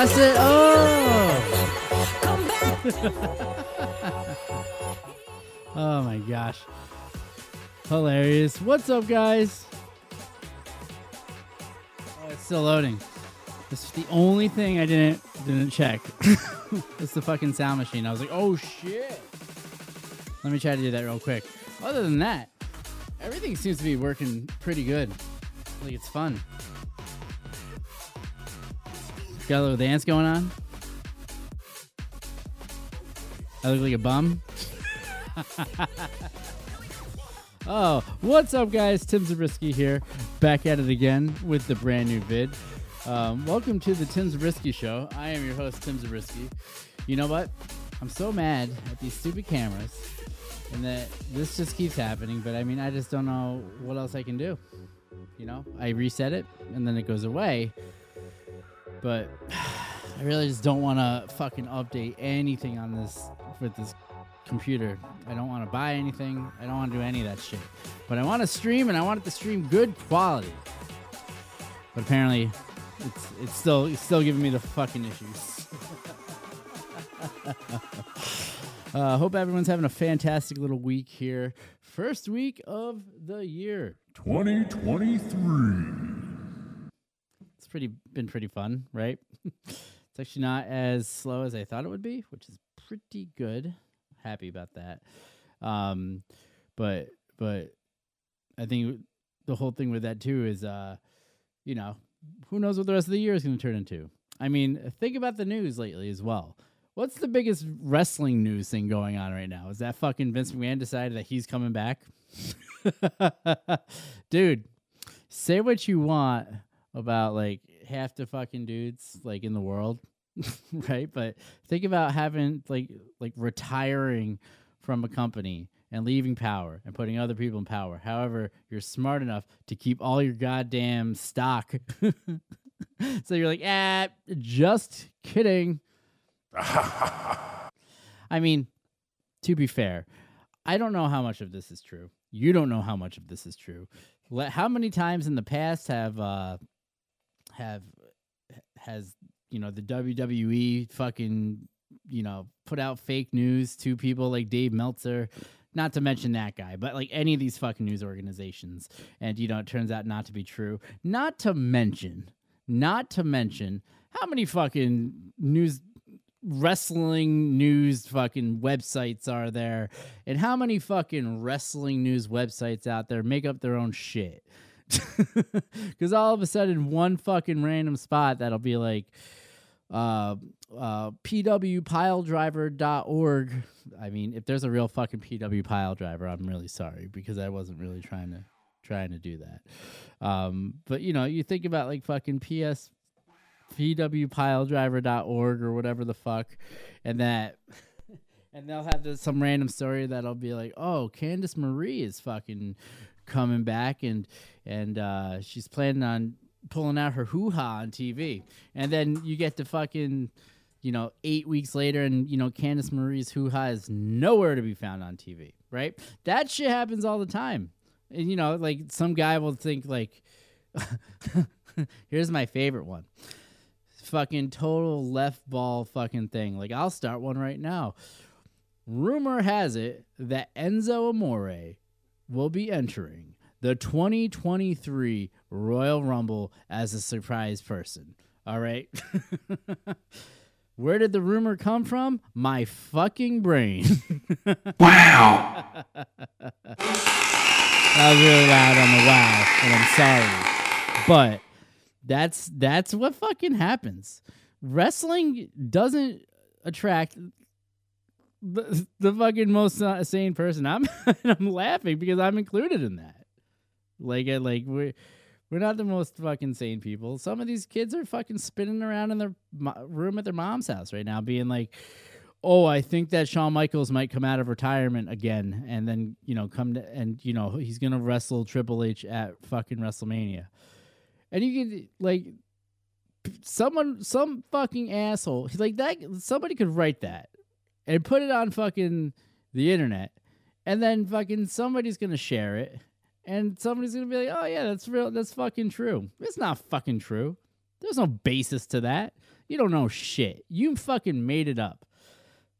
I said, oh. Oh my gosh. Hilarious. What's up, guys? Oh, it's still loading. This is the only thing I didn't check. It's the fucking sound machine. I was like, oh shit. Let me try to do that real quick. Other than that, everything seems to be working pretty good. Like, it's fun. Got a little dance going on. I look like a bum. Oh, what's up, guys? Tim Zabriskie here, back at it again with the brand new vid. Welcome to the Tim Zabriskie Show. I am your host, Tim Zabriskie. You know what? I'm so mad at these stupid cameras and that this just keeps happening, but I mean, I just don't know what else I can do. You know, I reset it and then it goes away. But I really just don't want to fucking update anything on this with this computer. I don't want to buy anything. I don't want to do any of that shit. But I want to stream, and I want it to stream good quality. But apparently, it's still giving me the fucking issues. Hope everyone's having a fantastic little week here. First week of the year, 2023. Been pretty fun, right? It's actually not as slow as I thought it would be, which is pretty good. Happy about that. But I think the whole thing with that too is, you know, who knows what the rest of the year is going to turn into. I mean, think about the news lately as well. What's the biggest wrestling news thing going on right now? Is that fucking Vince McMahon decided that he's coming back? Dude, say what you want about, like, half the fucking dudes, like, in the world, right? But think about having, like retiring from a company and leaving power and putting other people in power. However, you're smart enough to keep all your goddamn stock. So you're like, just kidding. I mean, to be fair, I don't know how much of this is true. You don't know how much of this is true. How many times in the past has you know, the WWE fucking, you know, put out fake news to people like Dave Meltzer, not to mention that guy, but like any of these fucking news organizations, and you know, it turns out not to be true. Not to mention how many fucking news wrestling news fucking websites are there, and how many fucking wrestling news websites out there make up their own shit. Because all of a sudden, one fucking random spot that'll be like pwpiledriver.org. I mean, if there's a real fucking PW piledriver, I'm really sorry, because I wasn't really trying to do that. But you know, you think about like fucking pwpiledriver.org or whatever the fuck, and that. And they'll have some random story that'll be like, oh, Candice Marie is fucking coming back, and she's planning on pulling out her hoo-ha on TV. And then you get to fucking, you know, 8 weeks later, and, you know, Candice Marie's hoo-ha is nowhere to be found on TV, right? That shit happens all the time. And, you know, like, some guy will think, like, here's my favorite one. Fucking total left ball fucking thing. Like, I'll start one right now. Rumor has it that Enzo Amore will be entering the 2023 Royal Rumble as a surprise person. All right. Where did the rumor come from? My fucking brain. Wow. That was really loud on the wow, and I'm sorry. But that's what fucking happens. Wrestling doesn't attract the fucking most sane person. I'm laughing because I'm included in that. Like we're not the most fucking sane people. Some of these kids are fucking spinning around in their room at their mom's house right now being like, oh, I think that Shawn Michaels might come out of retirement again and then, you know, he's going to wrestle Triple H at fucking WrestleMania. And you can, like, some fucking asshole, like that, somebody could write that and put it on fucking the internet, and then fucking somebody's going to share it. And somebody's going to be like, oh, yeah, that's real. That's fucking true. It's not fucking true. There's no basis to that. You don't know shit. You fucking made it up.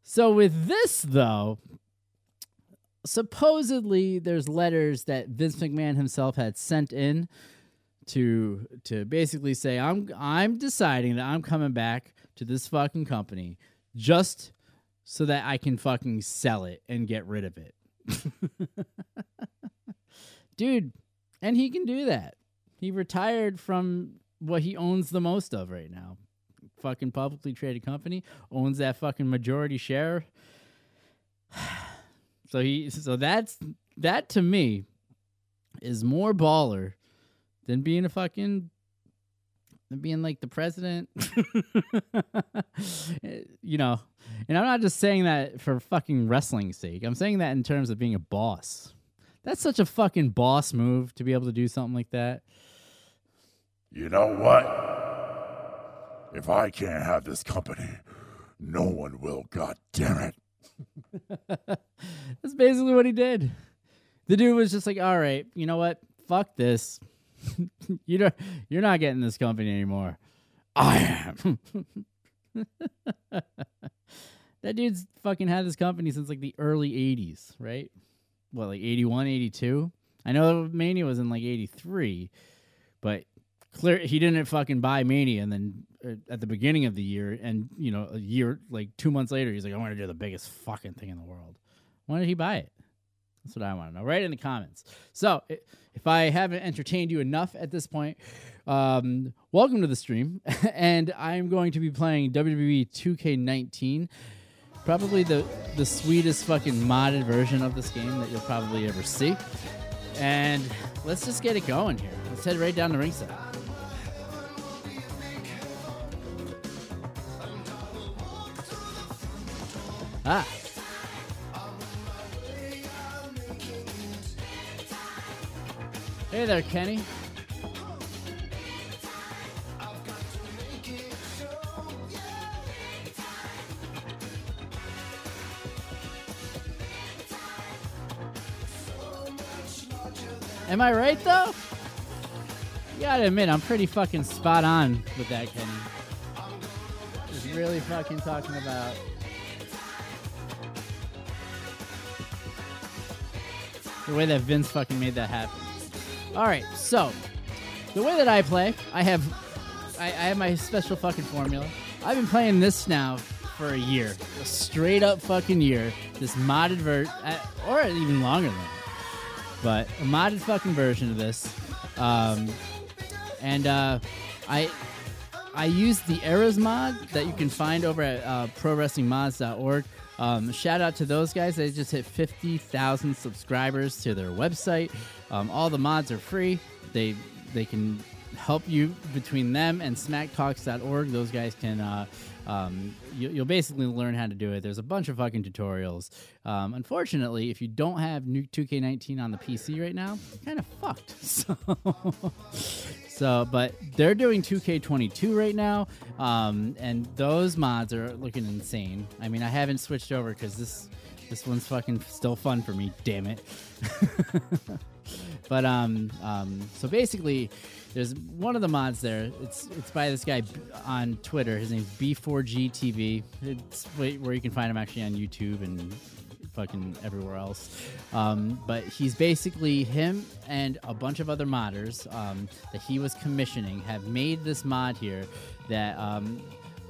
So with this, though, supposedly there's letters that Vince McMahon himself had sent in to basically say, I'm deciding that I'm coming back to this fucking company just so that I can fucking sell it and get rid of it. Dude, and he can do that. He retired from what he owns the most of right now. Fucking publicly traded company, owns that fucking majority share. So that to me is more baller than being a fucking being like the president. You know, and I'm not just saying that for fucking wrestling's sake. I'm saying that in terms of being a boss. That's such a fucking boss move to be able to do something like that. You know what? If I can't have this company, no one will, god damn it. That's basically what he did. The dude was just like, all right, you know what? Fuck this. You're not getting this company anymore. I am. That dude's fucking had this company since like the early 80s, right? What, like 81, 82? I know Mania was in like 83, but clear he didn't fucking buy Mania. And then at the beginning of the year, and you know, a year, like 2 months later, he's like, I want to do the biggest fucking thing in the world. Why did he buy it? That's what I want to know. Write in the comments. So if I haven't entertained you enough at this point, welcome to the stream. And I'm going to be playing WWE 2K19. Probably the sweetest fucking modded version of this game that you'll probably ever see. And let's just get it going here. Let's head right down to ringside. Ah. Hey there, Kenny. Am I right, though? You gotta admit, I'm pretty fucking spot on with that, Kenny. Just really fucking talking about... the way that Vince fucking made that happen. Alright, so... the way that I play, I have my special fucking formula. I've been playing this now for a year. A straight-up fucking year. This modded version... or even longer than that. But a modded fucking version of this, I used the Eras mod that you can find over at ProWrestlingMods.org. Shout out to those guys. They just hit 50,000 subscribers to their website. All the mods are free. They can help you between them and SmackTalks.org. Those guys can... you'll basically learn how to do it. There's a bunch of fucking tutorials. Unfortunately, if you don't have new 2K19 on the PC right now, kind of fucked. But they're doing 2K22 right now, and those mods are looking insane. I mean, I haven't switched over because this one's fucking still fun for me. Damn it. But so basically, there's one of the mods there. It's by this guy on Twitter. His name's B4GTV. It's where you can find him actually on YouTube and fucking everywhere else. But he's basically, him and a bunch of other modders that he was commissioning have made this mod here that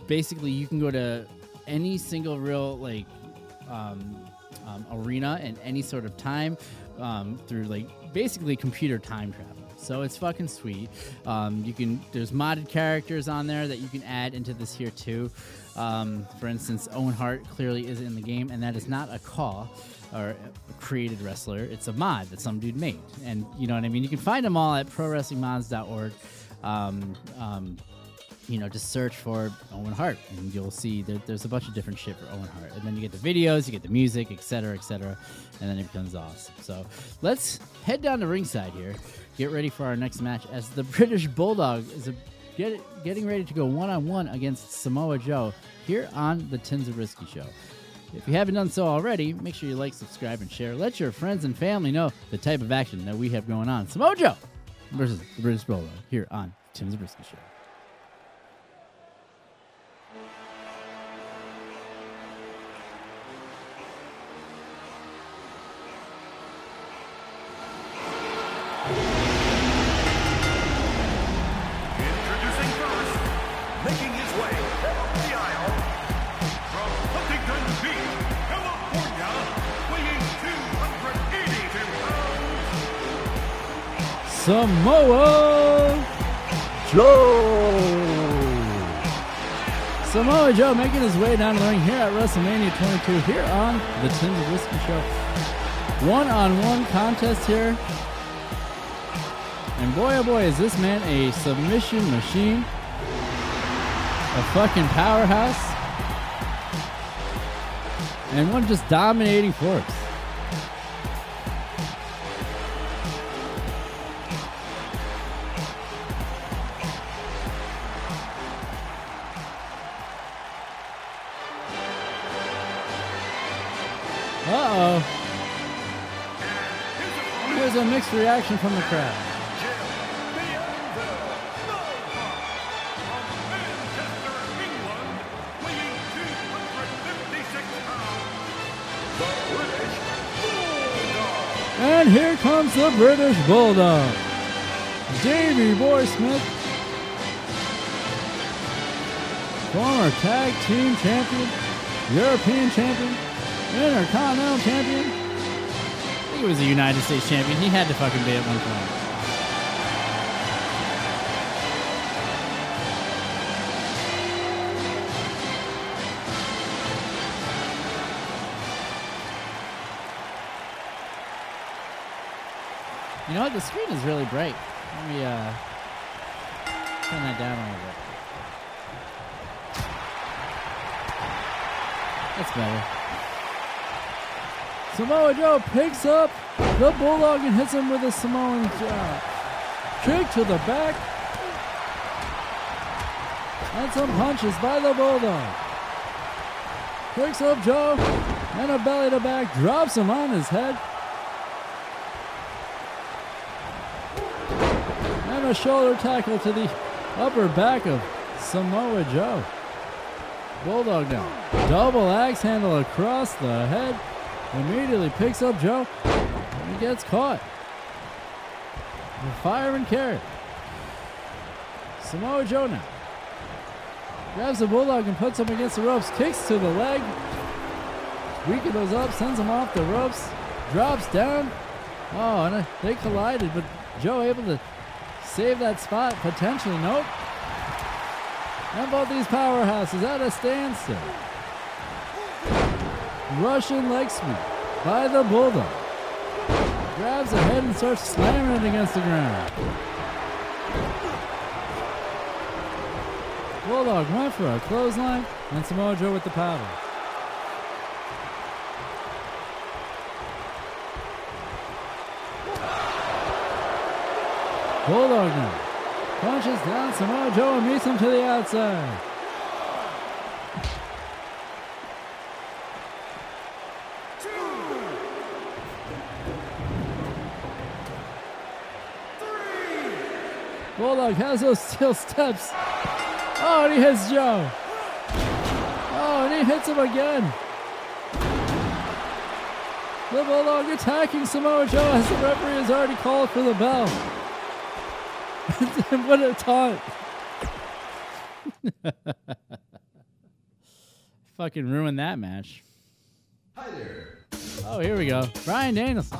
basically you can go to any single real like arena in any sort of time through like basically computer time travel. So it's fucking sweet. You can, there's modded characters on there that you can add into this here too. For instance, Owen Hart clearly is in the game, and that is not a call or a created wrestler. It's a mod that some dude made, and you know what I mean. You can find them all at ProWrestlingMods.org. You know, just search for Owen Hart, and you'll see that there's a bunch of different shit for Owen Hart. And then you get the videos, you get the music, et cetera, and then it becomes awesome. So let's head down to ringside here. Get ready for our next match as the British Bulldog is getting ready to go one-on-one against Samoa Joe here on the Tim Zabriskie Show. If you haven't done so already, make sure you like, subscribe, and share. Let your friends and family know the type of action that we have going on. Samoa Joe versus the British Bulldog here on Tim Zabriskie Show. Samoa Joe! Samoa Joe making his way down the ring here at WrestleMania 22 here on the Tim Zabriskie Show. One-on-one contest here. And boy, oh boy, is this man a submission machine. A fucking powerhouse. And one just dominating force. Reaction from the crowd. And here comes the British Bulldog, Davey Boy Smith, former tag team champion, European champion, Intercontinental champion. He was a United States champion. He had to fucking be at one point. You know what? The screen is really bright. Let me turn that down a little bit. That's better. Samoa Joe picks up the Bulldog and hits him with a Samoan kick to the back. And some punches by the Bulldog. Picks up Joe and a belly to back, drops him on his head. And a shoulder tackle to the upper back of Samoa Joe. Bulldog down. Double axe handle across the head. Immediately picks up Joe and he gets caught. The fire and carry. Samoa Joe now grabs the Bulldog and puts him against the ropes. Kicks to the leg. Weaken those up. Sends him off the ropes. Drops down. Oh, and they collided, but Joe able to save that spot. Potentially, nope. And both these powerhouses at a standstill. Russian leg sweep by the Bulldog. Grabs the head and starts slamming it against the ground. Bulldog went for a clothesline and Samoa Joe with the paddle. Bulldog now punches down Samoa Joe and meets him to the outside. Bulldog has those steel steps. Oh, and he hits Joe. Oh, and he hits him again. The Bulldog attacking Samoa Joe as the referee has already called for the bell. What a taunt. Fucking ruined that match. Hi there. Oh, here we go. Bryan Danielson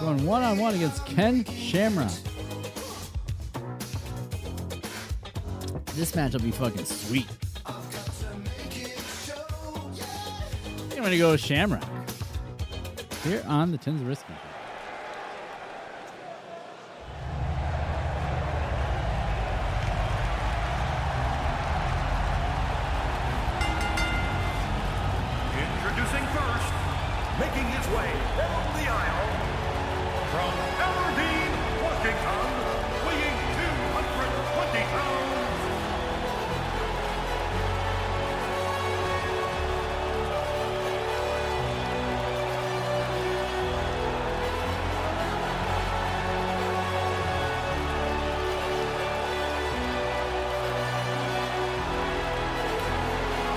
going one-on-one against Ken Shamrock. This match will be fucking sweet. I think I'm gonna go with Shamrock here on the Tim Zabriskie. Introducing first, making his way down the aisle from Aberdeen, Washington, weighing 220 pounds.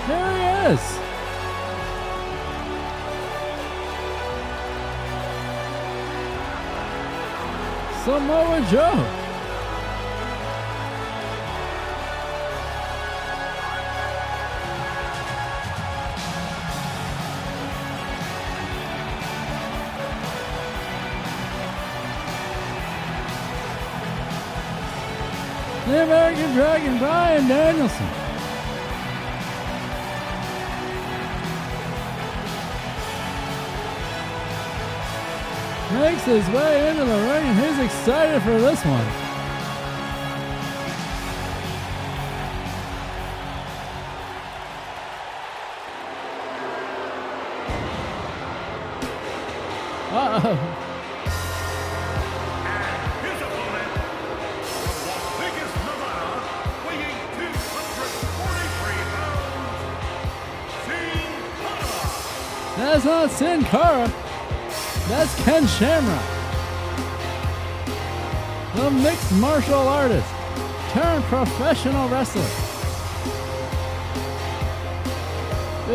There he is. Samoa Joe. The American Dragon, Bryan Danielson. Makes his way into the ring. He's excited for this one. Uh-oh. That's not Sin Cara. That's Ken Shamrock, the mixed martial artist turned professional wrestler,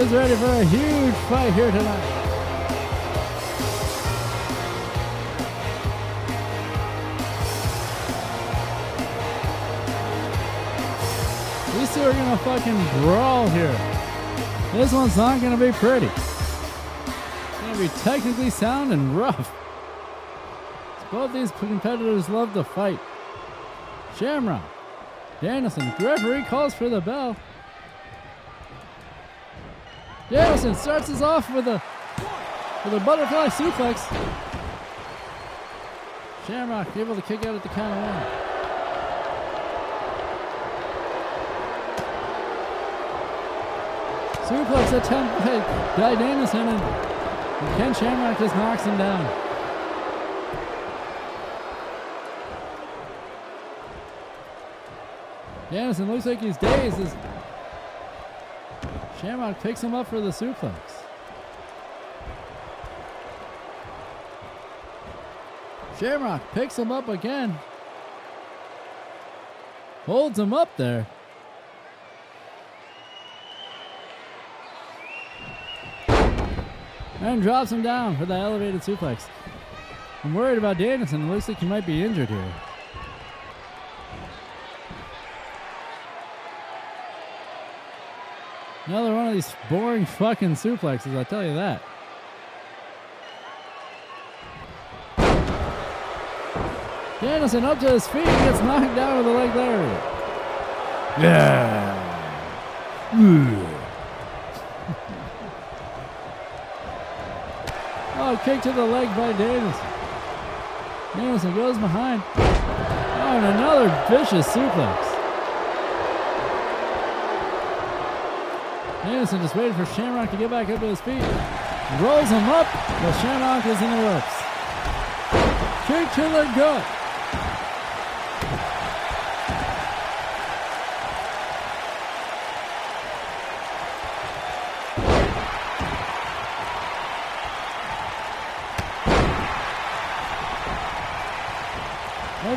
is ready for a huge fight here tonight. These two are gonna fucking brawl here. This one's not gonna be pretty. Be technically sound and rough. Both these competitors love to fight. Shamrock, Danielson, referee calls for the bell. Danielson starts us off with a butterfly suplex. Shamrock able to kick out at the count of one. Suplex attempt by Danielson, and Ken Shamrock just knocks him down. Danielson looks like he's dazed as Shamrock picks him up for the suplex. Shamrock picks him up again. Holds him up there. And drops him down for the elevated suplex. I'm worried about Danielson. It looks like he might be injured here. Another one of these boring fucking suplexes, I'll tell you that. Danielson up to his feet and gets knocked down with a leg lariat. Yeah. Ooh. Oh, kick to the leg by Danielson. Danielson goes behind. Oh, and another vicious suplex. Danielson just waited for Shamrock to get back up to his feet. Rolls him up, but Shamrock is in the ropes. Kick to the gut.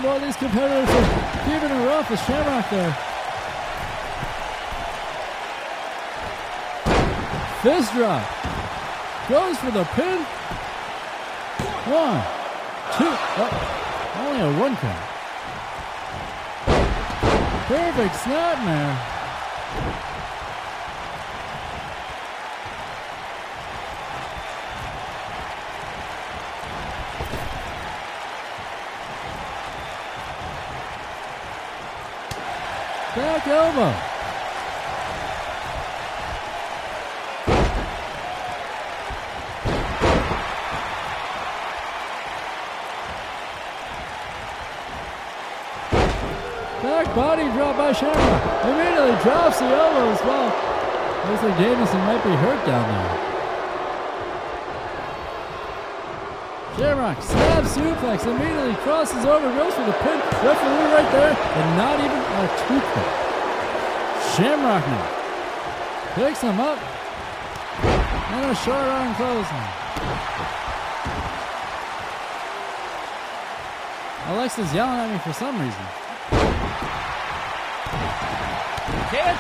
All these competitors are keeping it rough with Shamrock there. Fist drop. Goes for the pin. One, two, only a one count. Perfect snap, man. Back elbow. Body drop by Shamrock. Immediately drops the elbow as well. Looks like Danielson might be hurt down there. Shamrock slabs suplex. Immediately crosses over. Goes for the pin. Referee right there. And not even a two count. Shamrock now picks him up. And a short arm closing. Alexa's yelling at me for some reason. Cancel.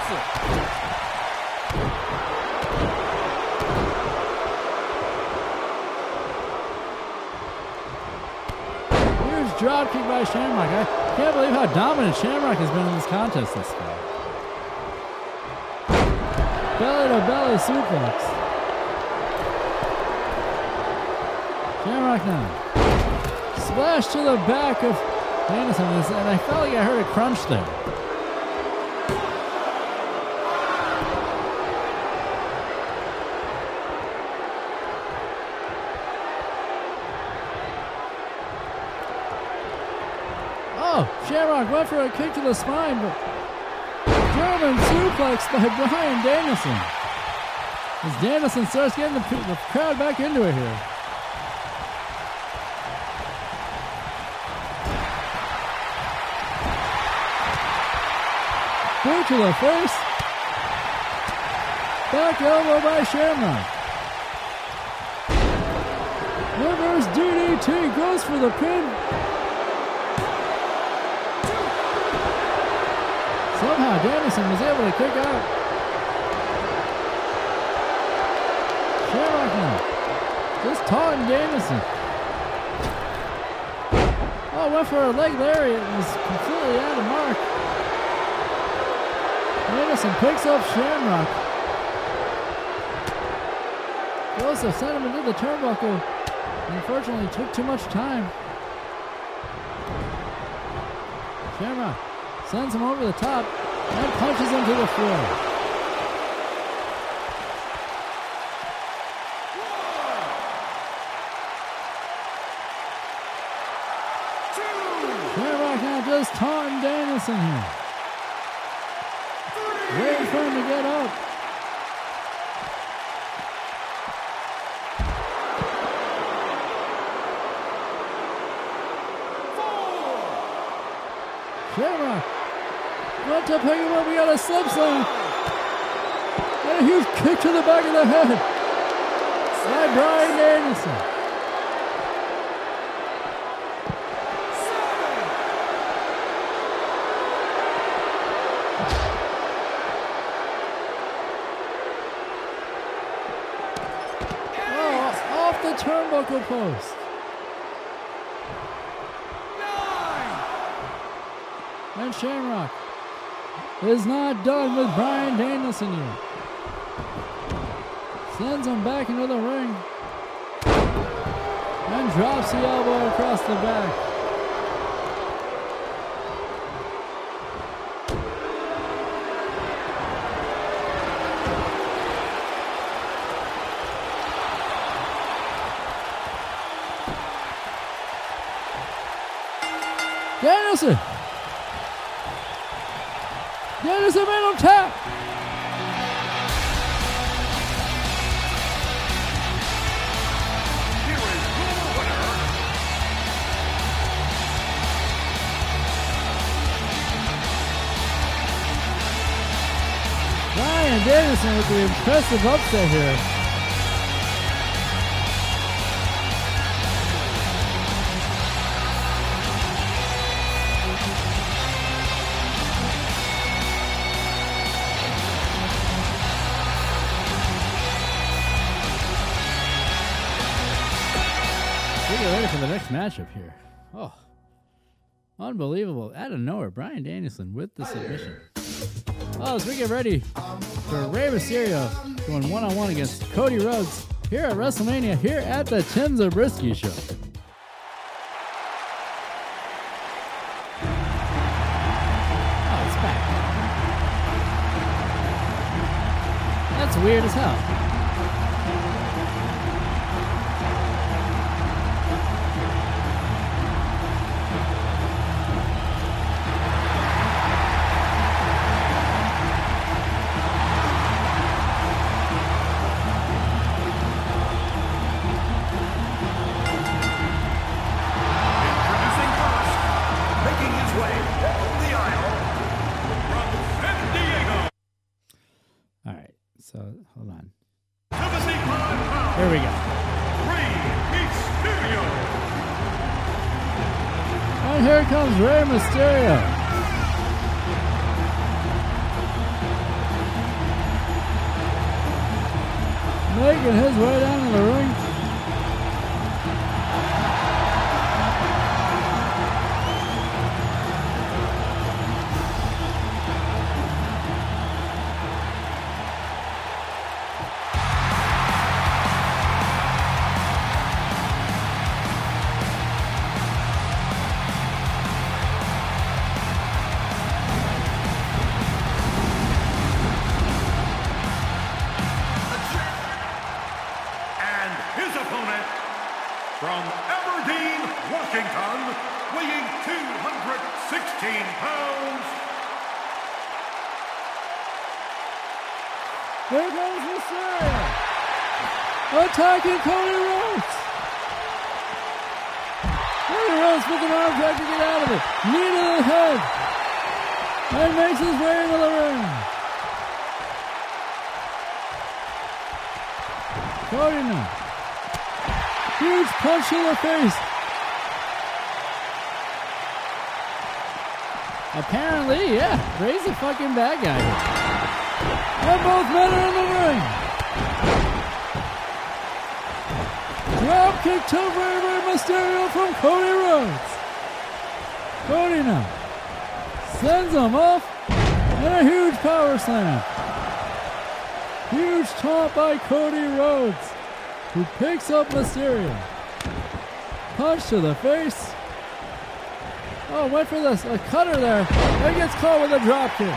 Here's dropkick by Shamrock. I can't believe how dominant Shamrock has been in this contest this far. Belly to belly suplex. Shamrock now. Splash to the back of Danielson, and I felt like I heard a crunch there. Shamrock went for a kick to the spine, but German suplex by Bryan Danielson. As Danielson starts getting the crowd back into it here. Boot to the face. Back elbow by Shamrock. Reverse DDT goes for the pin. Somehow Danielson was able to kick out. Shamrock now. Just taunting Danielson. Oh, went for a leg lariat and was completely out of mark. Danielson picks up Shamrock. Joseph sent him into the turnbuckle. Unfortunately, it took too much time. Shamrock sends him over the top and punches him to the floor. Shamrock now just taunting Danielson here. Waiting for him to get up. Shamrock went to pick him up, we got a slip slide. And a huge kick to the back of the head. By Bryan Danielson. Oh, off the turnbuckle post. And Shamrock is not done with Bryan Danielson yet. Sends him back into the ring. And drops the elbow across the back. Danielson! Danielson made him tap. Here is your winner. Bryan Danielson with the impressive upset here. to the next matchup here. Oh, unbelievable. Out of nowhere, Bryan Danielson with the submission. Oh, as we get ready for Rey Mysterio going one-on-one against Cody Rhodes here at WrestleMania, here at the Tim Zabriskie Show. Weird as hell. Introducing first, making his way down the aisle from San Diego. All right. So, hold on. Here we go. Rey Mysterio. And here comes Rey Mysterio. Making his way down to the ring. Attacking Cody Rhodes. Cody Rhodes with an arm trying to get out of it. Knee to the head. And makes his way into the ring. Cody now. Huge punch in the face. Apparently, yeah. Rey's a fucking bad guy here. And both men are in the ring. Drop kick to Rey Mysterio from Cody Rhodes. Cody now sends him off, and a huge power slam. Huge taunt by Cody Rhodes, who picks up Mysterio. Punch to the face. Oh, went for this a cutter there. And gets caught with a drop kick.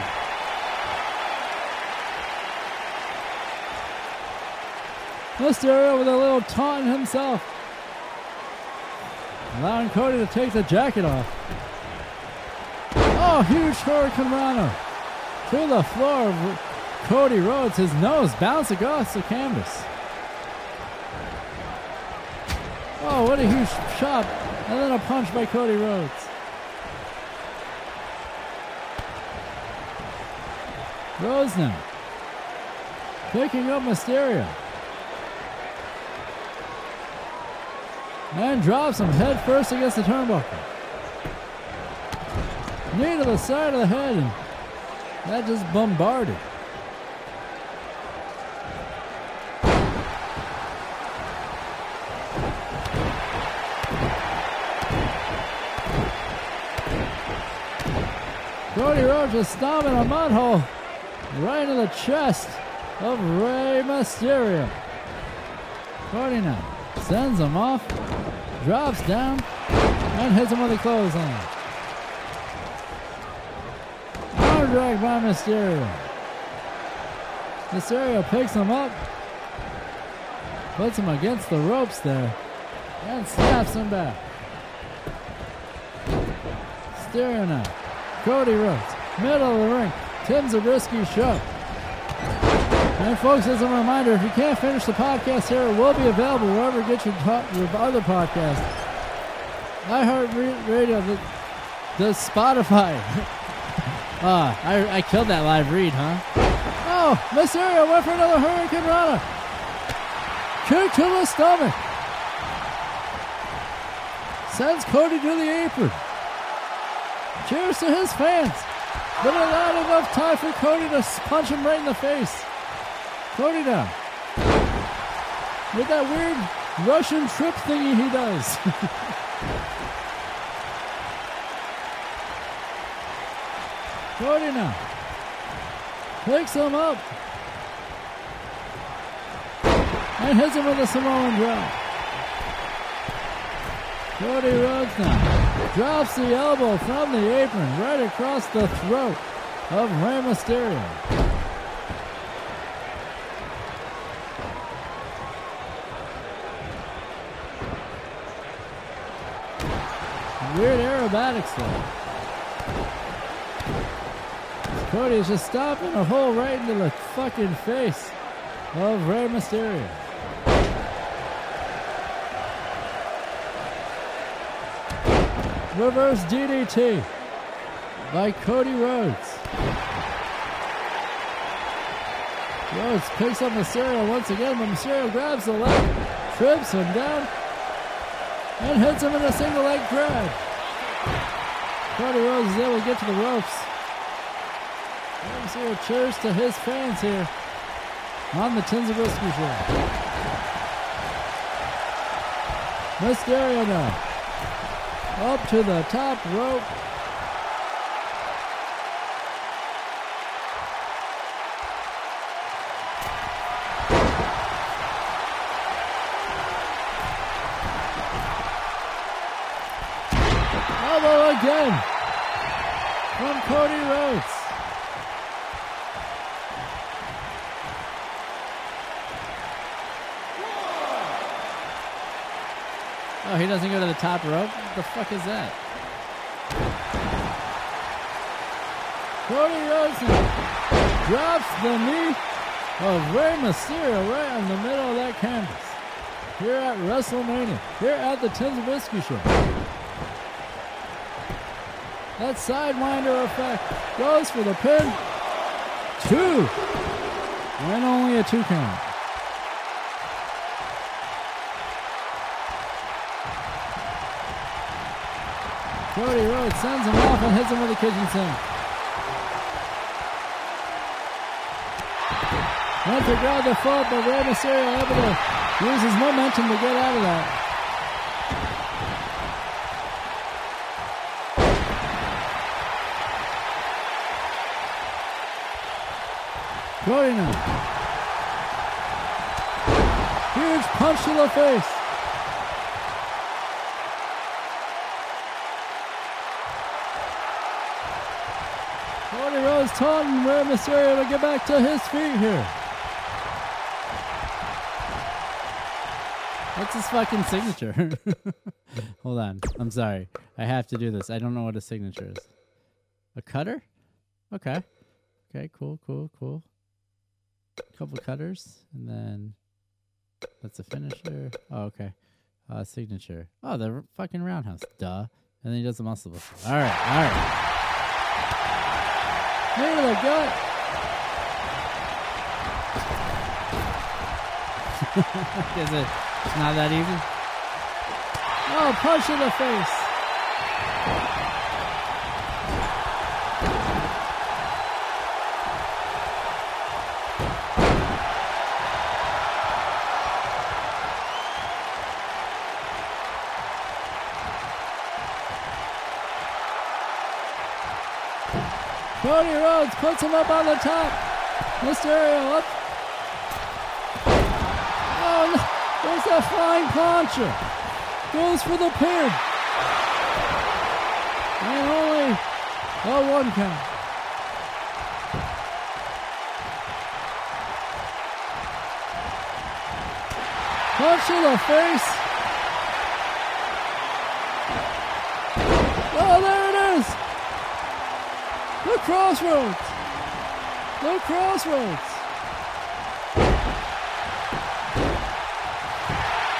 Mysterio with a little taunt himself, allowing Cody to take the jacket off. Oh, huge hurricanrana to the floor of Cody Rhodes. His nose bounced across the canvas. Oh, what a huge shot, and then a punch by Cody Rhodes. Rhodes now picking up Mysterio. And drops him head first against the turnbuckle. Knee to the side of the head, and that just bombarded. Cody Rhodes just stomping a mud hole right into the chest of Rey Mysterio. Cody now sends him off. Drops down and hits him with a clothesline. Arm drag by Mysterio. Mysterio picks him up, puts him against the ropes there, and slaps him back. Staring up. Cody Rhodes, middle of the ring. Tim Zabriskie Show. And folks, as a reminder, if you can't finish the podcast here, it will be available wherever you get your other podcasts. iHeartRadio, the Spotify. I killed that live read, huh? Oh, Mysterio went for another hurricanrana. Kick to the stomach. Sends Cody to the apron. Cheers to his fans. But not enough time for Cody to punch him right in the face. Cody now with that weird Russian trip thingy he does. Cody now picks him up and hits him with a Samoan drop. Cody Rhodes now drops the elbow from the apron right across the throat of Rey Mysterio. Weird aerobatics though. Cody's just stopping a hole right into the fucking face of Rey Mysterio. Reverse DDT by Cody Rhodes. Rhodes picks up Mysterio once again, but Mysterio grabs the leg, trips him down, and hits him in a single leg grab. Cody Rhodes is able to get to the ropes. Here, cheers to his fans here on the Tim Zabriskie Show. Mysterio now up to the top rope. Again from Cody Rhodes. Oh, he doesn't go to the top rope? What the fuck is that? Cody Rhodes drops the knee of Rey Mysterio right in the middle of that canvas. Here at WrestleMania, here at the Tim Zabriskie Show. That sidewinder effect goes for the pin. Two. And only a two count. Cody Rhodes sends him off and hits him with a kitchen sink. Went to grab the foot, but Rey Mysterio able to use his momentum to get out of that. Cody now. Huge punch to the face. Cody Rhodes taunting Rey Mysterio to get back to his feet here. That's his fucking signature. Hold on. I'm sorry. I have to do this. I don't know what a signature is. A cutter? Okay. Okay, cool, cool, cool. Couple cutters, and then that's a finisher. Oh, okay. Signature. Oh, the fucking roundhouse. Duh. And then he does the muscle buster. All right, all right. Knee to the gut. Is it? It's not that easy. Oh, punch in the face. Cody Rhodes puts him up on the top. Mysterio up. Oh, no. There's a flying puncher. Goes for the pin. And only a one count. Punch to the face. Oh, there it is. The crossroads! The crossroads!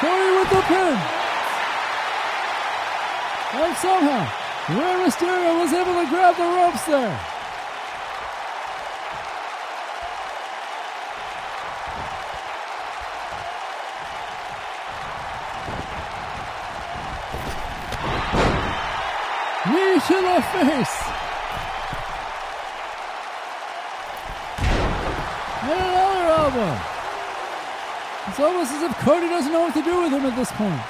Cody with the pin! And somehow, Rey Mysterio was able to grab the ropes there! Knee to the face! It's almost as if Cody doesn't know what to do with him at this point.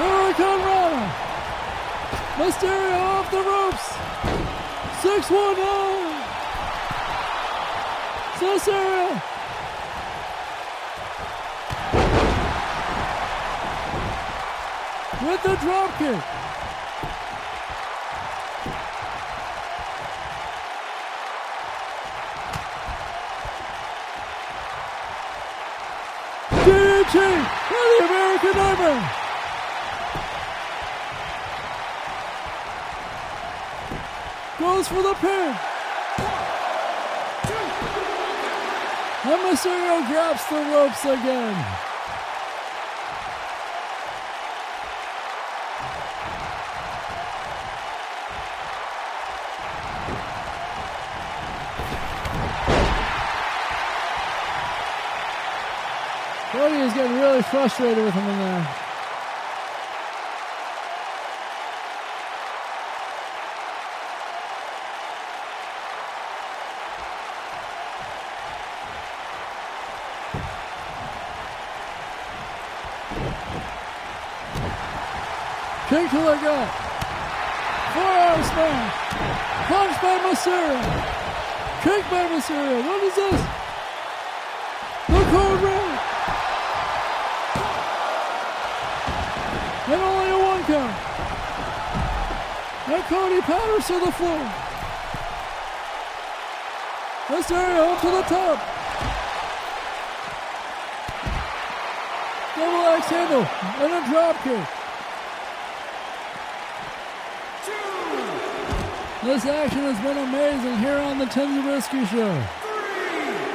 Hurricane Rana! Mysterio off the ropes! 619! Cesaro! With the drop kick! DDT for the American Nightmare! Goes for the pin! And Mysterio grabs the ropes again! Cody is getting really frustrated with him in there. Kick to the gut. Forearm smash. Punch by Mysterio. Kick by Mysterio. What is this? The Code Red. And only a one count. And Cody powers to the floor. Mysterio up to the top. Double axe handle and a drop kick. Two. This action has been amazing here on the Tim Zabriskie Show. Three.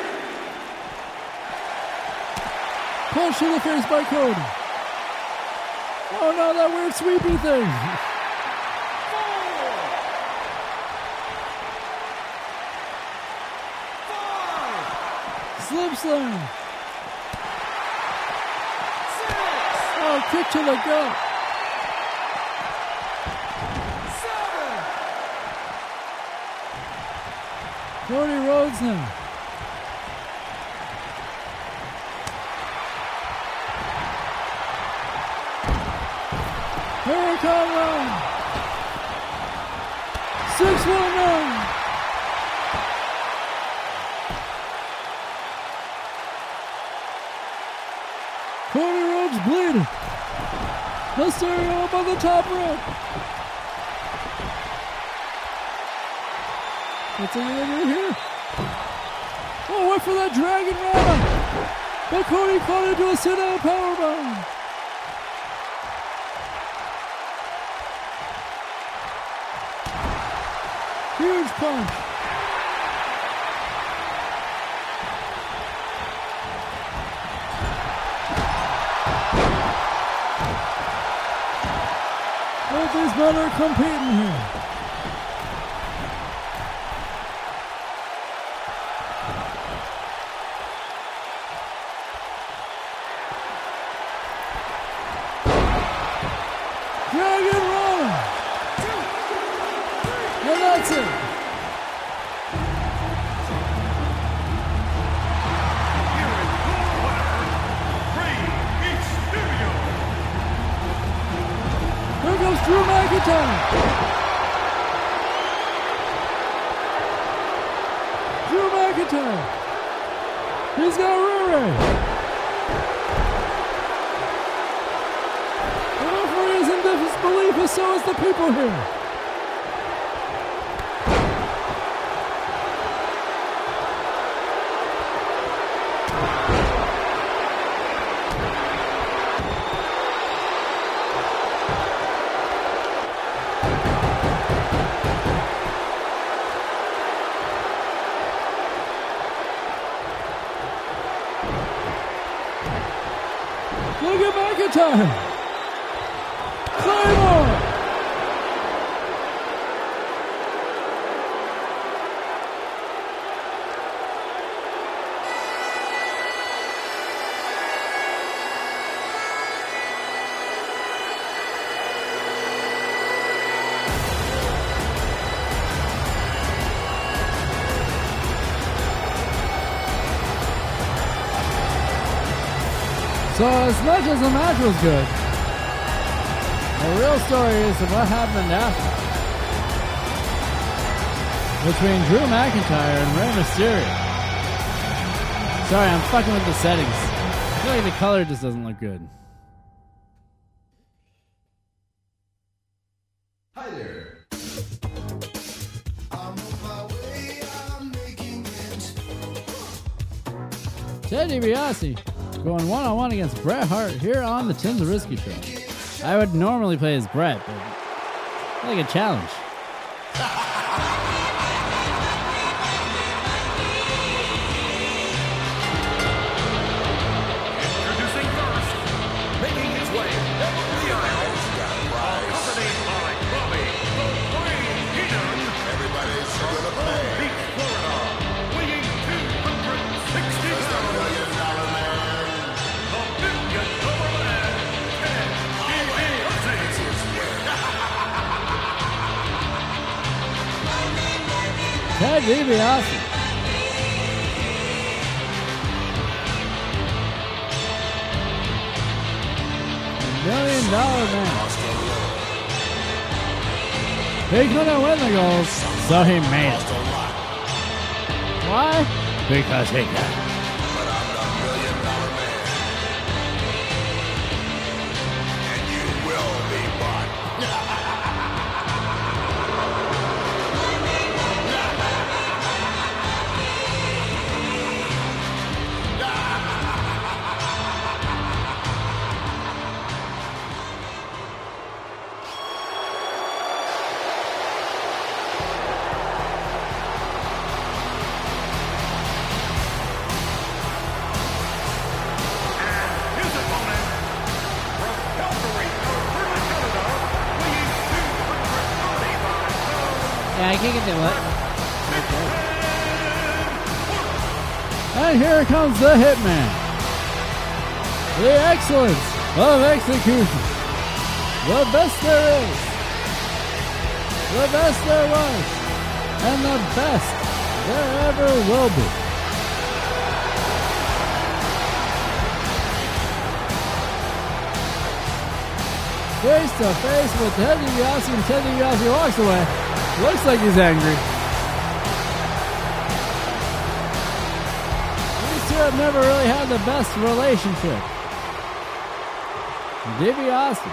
Punch to the face by Cody. Oh no, that weird sweepy thing! Slip slam! Oh, kick to the gut! Cody Rhodes now. Hurricane Run! 619! Cody Rhodes bleeding! Mysterio up on the top rope! What's he gonna do here? Oh, wait for that Dragon Run! But Cody caught into a sit-down powerbomb! Huge punch. Both these men are competing here. Dragon Roll. And that's it. Drew McIntyre! Drew McIntyre! He's got Riri! The referee is in disbelief, and so is the people here! Look at McIntyre! Claymore! So as much as the match was good, the real story is what happened after. Between Drew McIntyre and Rey Mysterio. Sorry, I'm fucking with the settings. I feel like the color just doesn't look good. Hi there. I'm on my way, I'm making it. Ted DiBiase. Going one-on-one against Bret Hart here on the Tim Zabriskie Show. I would normally play as Bret, but I like a challenge. Introducing first, making his way down the aisle, accompanied by Bobby the Brain Heenan. Everybody's from Palm Beach, Florida, weighing 260 pounds. Ted DiBiase. $1 million man. He couldn't win the gold, so he made it. Why? Because he got it. And here comes the Hitman, the excellence of execution, the best there is, the best there was, and the best there ever will be. Face to face with Ted DiBiase, and Ted DiBiase walks away. Looks like he's angry. I've never really had the best relationship. DiBiase,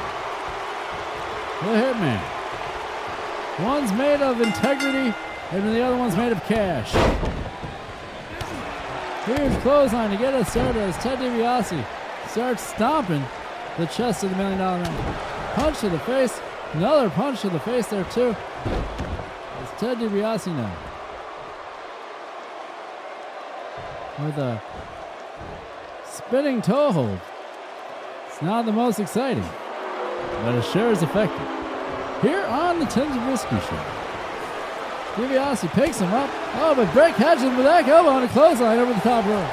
the Hitman. One's made of integrity, and the other one's made of cash. Here's clothesline to get us started as Ted DiBiase starts stomping the chest of the $1 Million Man. Punch to the face, another punch to the face there too. It's Ted DiBiase now. With a spinning toe hold. It's not the most exciting, but it sure is effective. Here on the Tim Zabriskie Show. DiBiase picks him up. Oh, but Bret catches him with that elbow on a clothesline over the top rope.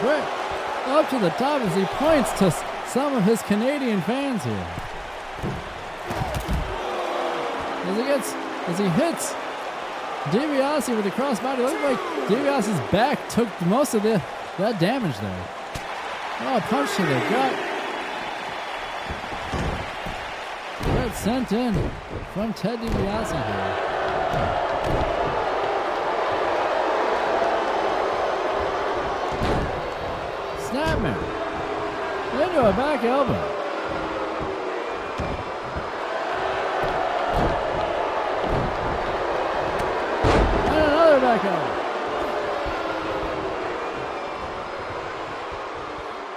Bret up to the top as he points to some of his Canadian fans here. As he hits DiBiase with the crossbody. Looks like DiBiase's back took most of that damage there. Oh, punch to the gut. That's sent in from Ted DiBiase here. Snapman into a back elbow.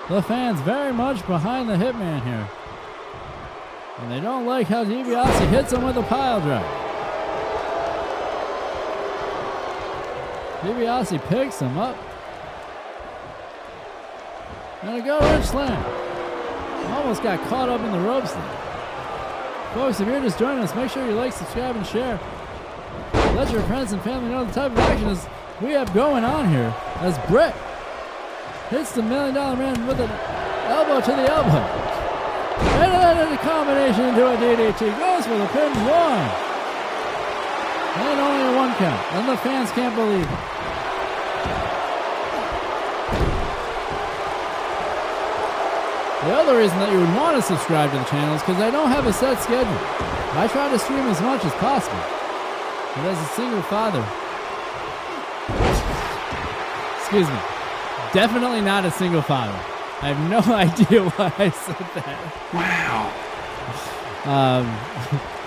The fans very much behind the Hitman here. And they don't like how DiBiase hits him with a pile drive. DiBiase picks him up. And a go wrench slam. Almost got caught up in the ropes there. Folks, if you're just joining us, make sure you like, subscribe, and share. Let your friends and family know the type of action is we have going on here as Bret hits the $1 Million Man with an elbow to the elbow. And then a combination into a DDT. Goes for the pin. One. And only a one count. And the fans can't believe it. The other reason that you would want to subscribe to the channel is because I don't have a set schedule. I try to stream as much as possible. But as a single father... Excuse me. Definitely not a single father. I have no idea why I said that. Wow.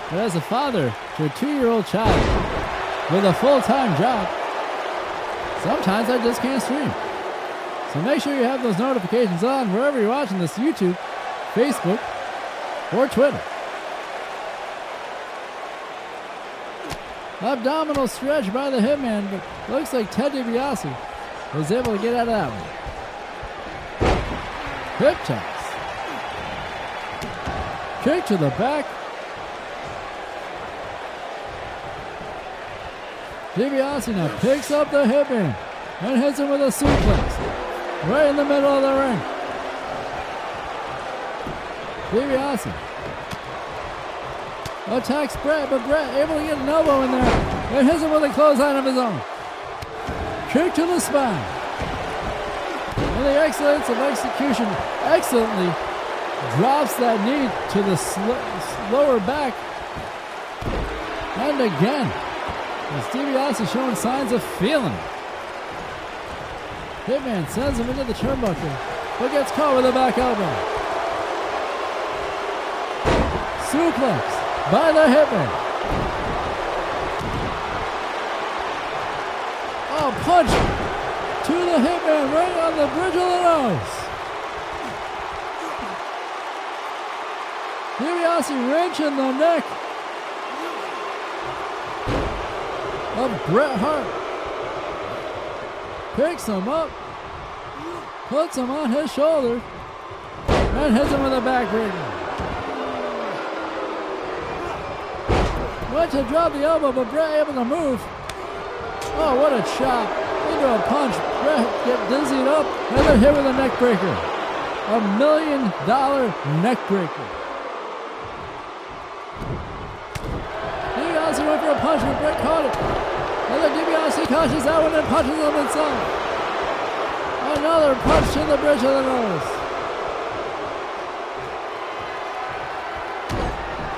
But as a father to a 2-year-old child with a full-time job, sometimes I just can't stream. So make sure you have those notifications on wherever you're watching this, YouTube, Facebook, or Twitter. Abdominal stretch by the Hitman, but looks like Ted DiBiase was able to get out of that one. Hip toss. Kick to the back. DiBiase now picks up the Hitman and hits him with a suplex. Right in the middle of the ring. DiBiase attacks Bret, but Bret able to get an elbow in there. And hits him with a clothesline of his own. Kick to the spine. And the excellence of execution excellently drops that knee to the lower back. And again, as DiBiase showing signs of feeling. Hitman sends him into the turnbuckle, but gets caught with a back elbow. Suplex by the Hitman. Oh, punch to the Hitman right on the bridge of the nose. DiBiase wrench in the neck of Bret Hart. Picks him up, puts him on his shoulder, and hits him with a backbreaker. Went to drop the elbow, but Bret able to move. Oh, what a shot. Into a punch. Bret get dizzied up, and then hit with a neck breaker. $1 million neck breaker. DiBiase went for a punch, but Bret caught it. And then DiBiase catches that one and punches him inside. Another punch to the bridge of the nose.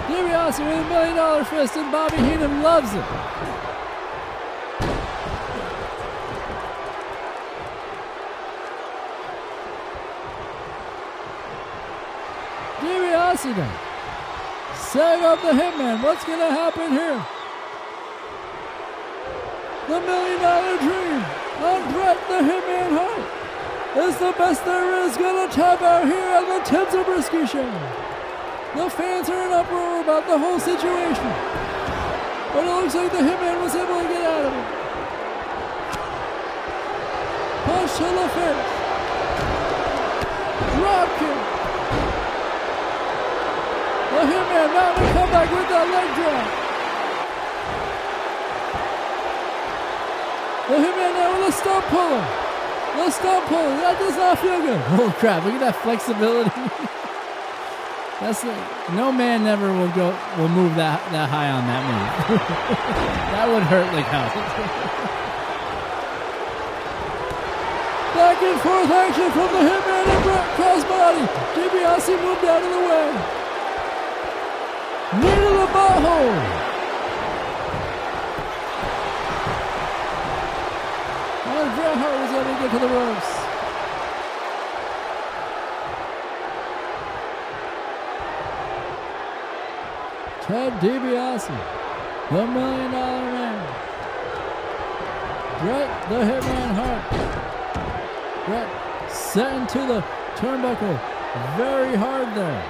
DiBiase with a $1 million fist, and Bobby Heenan loves it. DiBiase then setting up the Hitman. What's going to happen here? The $1 million dream on Bret the Hitman Hart is the best there is. Gonna tap out here at the Tim Zabriskie Show. The fans are in uproar about the whole situation, but it looks like the Hitman was able to get out of it. Punch to the face. Drop kick. The Hitman now to come back with that leg drop. The Hitman now with a stump puller. The stump puller. That does not feel good. Oh crap! Look at that flexibility. That's like, no man never will move that high on that move. That would hurt like hell. Back and forth action from the Hitman and Bret crossbody. DiBiase moved out of the way. Knee to the butthole. Bret Hart was able to get to the ropes. Ted DiBiase, the $1 million man. Bret the Hitman Hart. Bret set into the turnbuckle very hard there.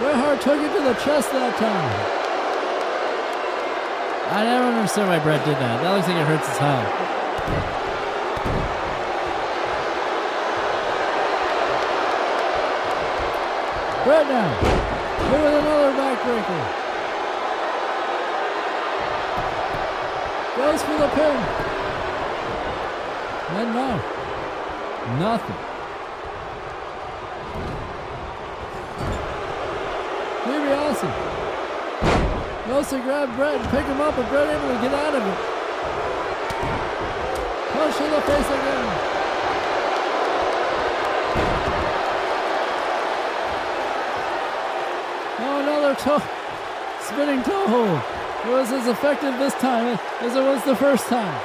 Bret Hart took it to the chest that time. I never understood why Bret did that. That looks like it hurts as hell. Bret now. Here with another backbreaker. Goes for the pin. And no. Nothing. DiBiase. Goes to grab Bret and pick him up, but Bret able to get out of it. Push to the face again. Now another toe, spinning toe hold. It was as effective this time as it was the first time.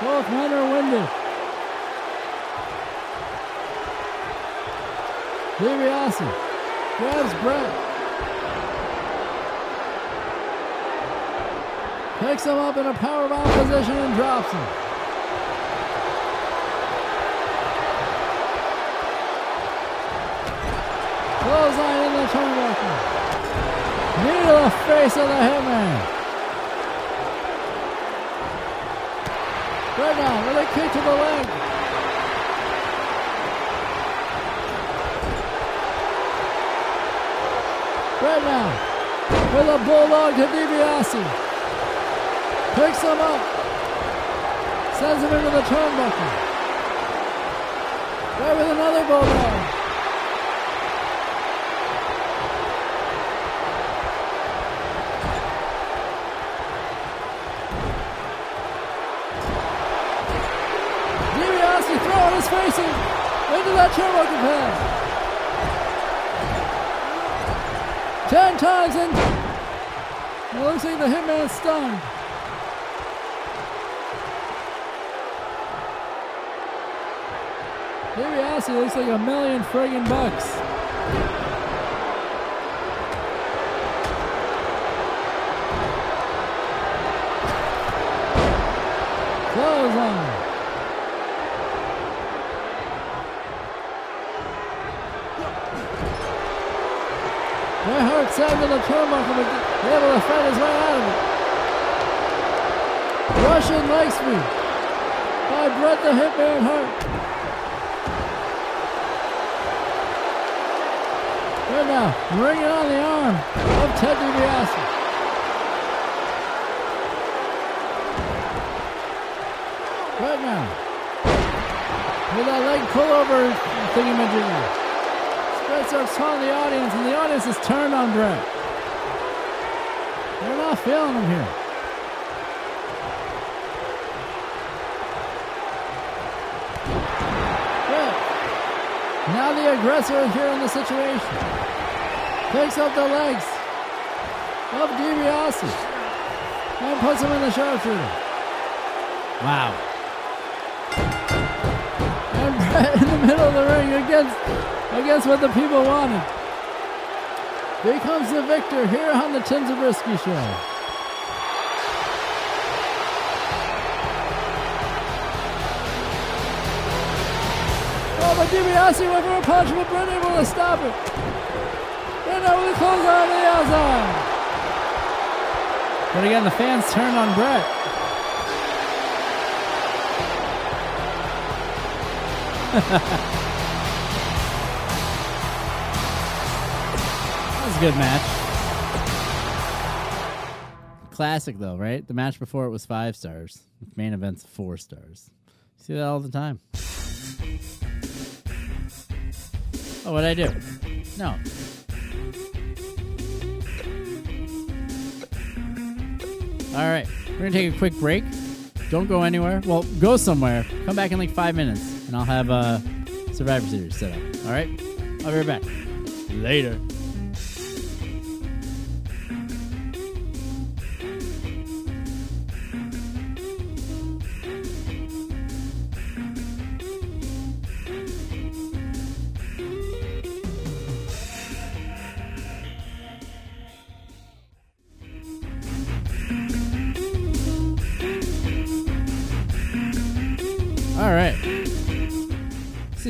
Both men are winded. DiBiase grabs Bret, picks him up in a powerbomb position and drops him. Clothesline in the turnbuckle. Knee to the face of the Hitman. Bret now with a kick to the leg. Right now, with a bulldog to DiBiase. Picks him up. Sends him into the turnbuckle. Right with another bulldog. DiBiase throwing his face into that turnbuckle pad. 10 times and it looks like the Hitman's stunned. DiBiase looks like $1,000,000 friggin' bucks. Clothesline. Side to the turnbuckle, but able to fight his way out of it. Russian leg sweep by Bret the Hitman Hart. Right now, ringing on the arm of Ted DiBiase. Right now, with that leg pullover thingamajiggy. Bret starts taunting the audience, and the audience is turned on Bret. They're not feeling him here. Bret, now the aggressor here in the situation, picks up the legs of DiBiase and puts him in the sharpshooter. Wow. And Bret in the middle of the ring against what the people wanted. Becomes the victor here on the Tim Zabriskie Show. Oh, but DiBiase went for a punch, but Bret able to stop it. Bret now with a clothesline to the outside. But again, the fans turned on Bret. Hahaha. Good match. Classic though, right? The match before it was 5 stars. Main event's 4 stars. You see that all the time. Oh, what'd I do? No. Alright, we're gonna take a quick break. Don't go anywhere. Well, go somewhere. Come back in like 5 minutes and I'll have Survivor Series set up. Alright? I'll be right back. Later.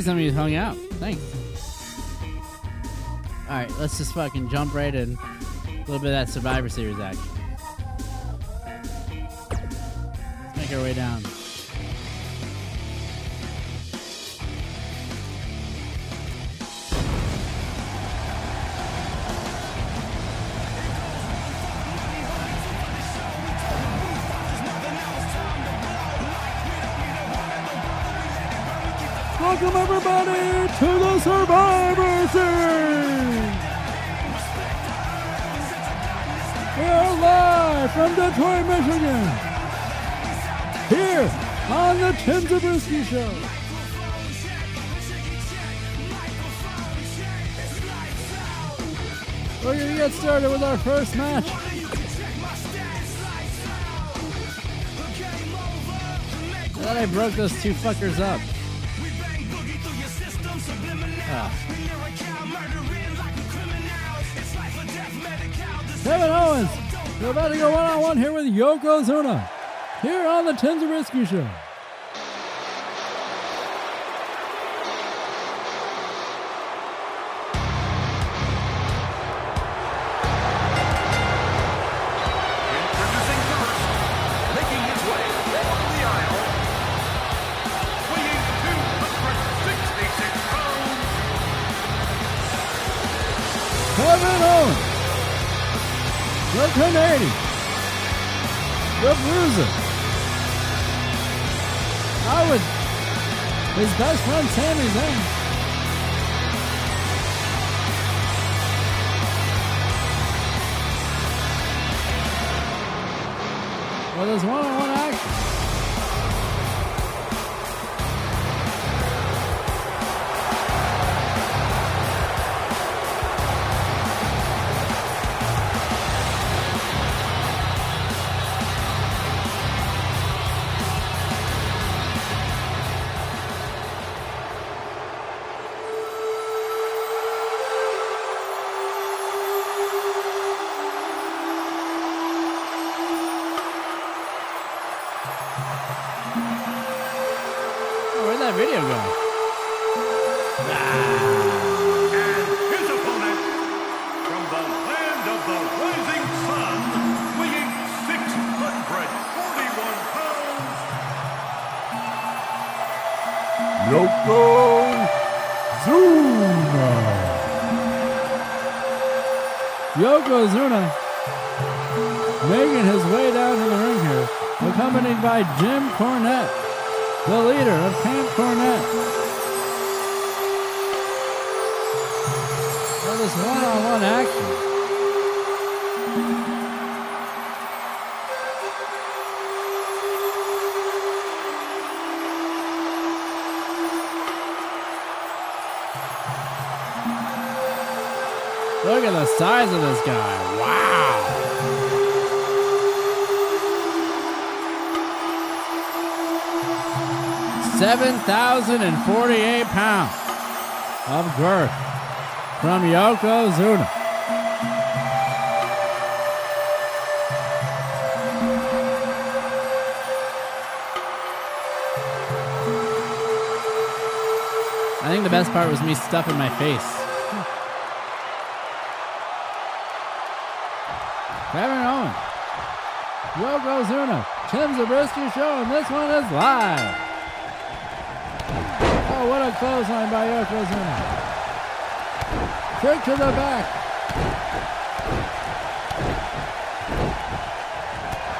Some of you hung out. Thanks. Alright, let's just fucking jump right in. A little bit of that Survivor Series action. Let's make our way down. Welcome everybody to the Survivor Series! We're live! live from Detroit, Michigan, here on the Tim Zabriskie Show. We're going to get started with our first match. I thought I broke those two fuckers up. Kevin Owens, we're about to go one-on-one here with Yokozuna, here on the Tim Zabriskie Show. His best friend, Sami Zayn. Well, there's one-on-one action. Yokozuna making his way down to the ring here, accompanied by Jim Cornette, the leader of Camp Cornette. For this one-on-one action. Look at the size of this guy. Wow. Wow. 7,048 pounds of girth from Yokozuna. I think the best part was me stuffing my face. Kevin Owens, Yokozuna, Tim Zabriskie Show, and this one is live. Oh, what a clothesline by Yokozuna. Kick to the back.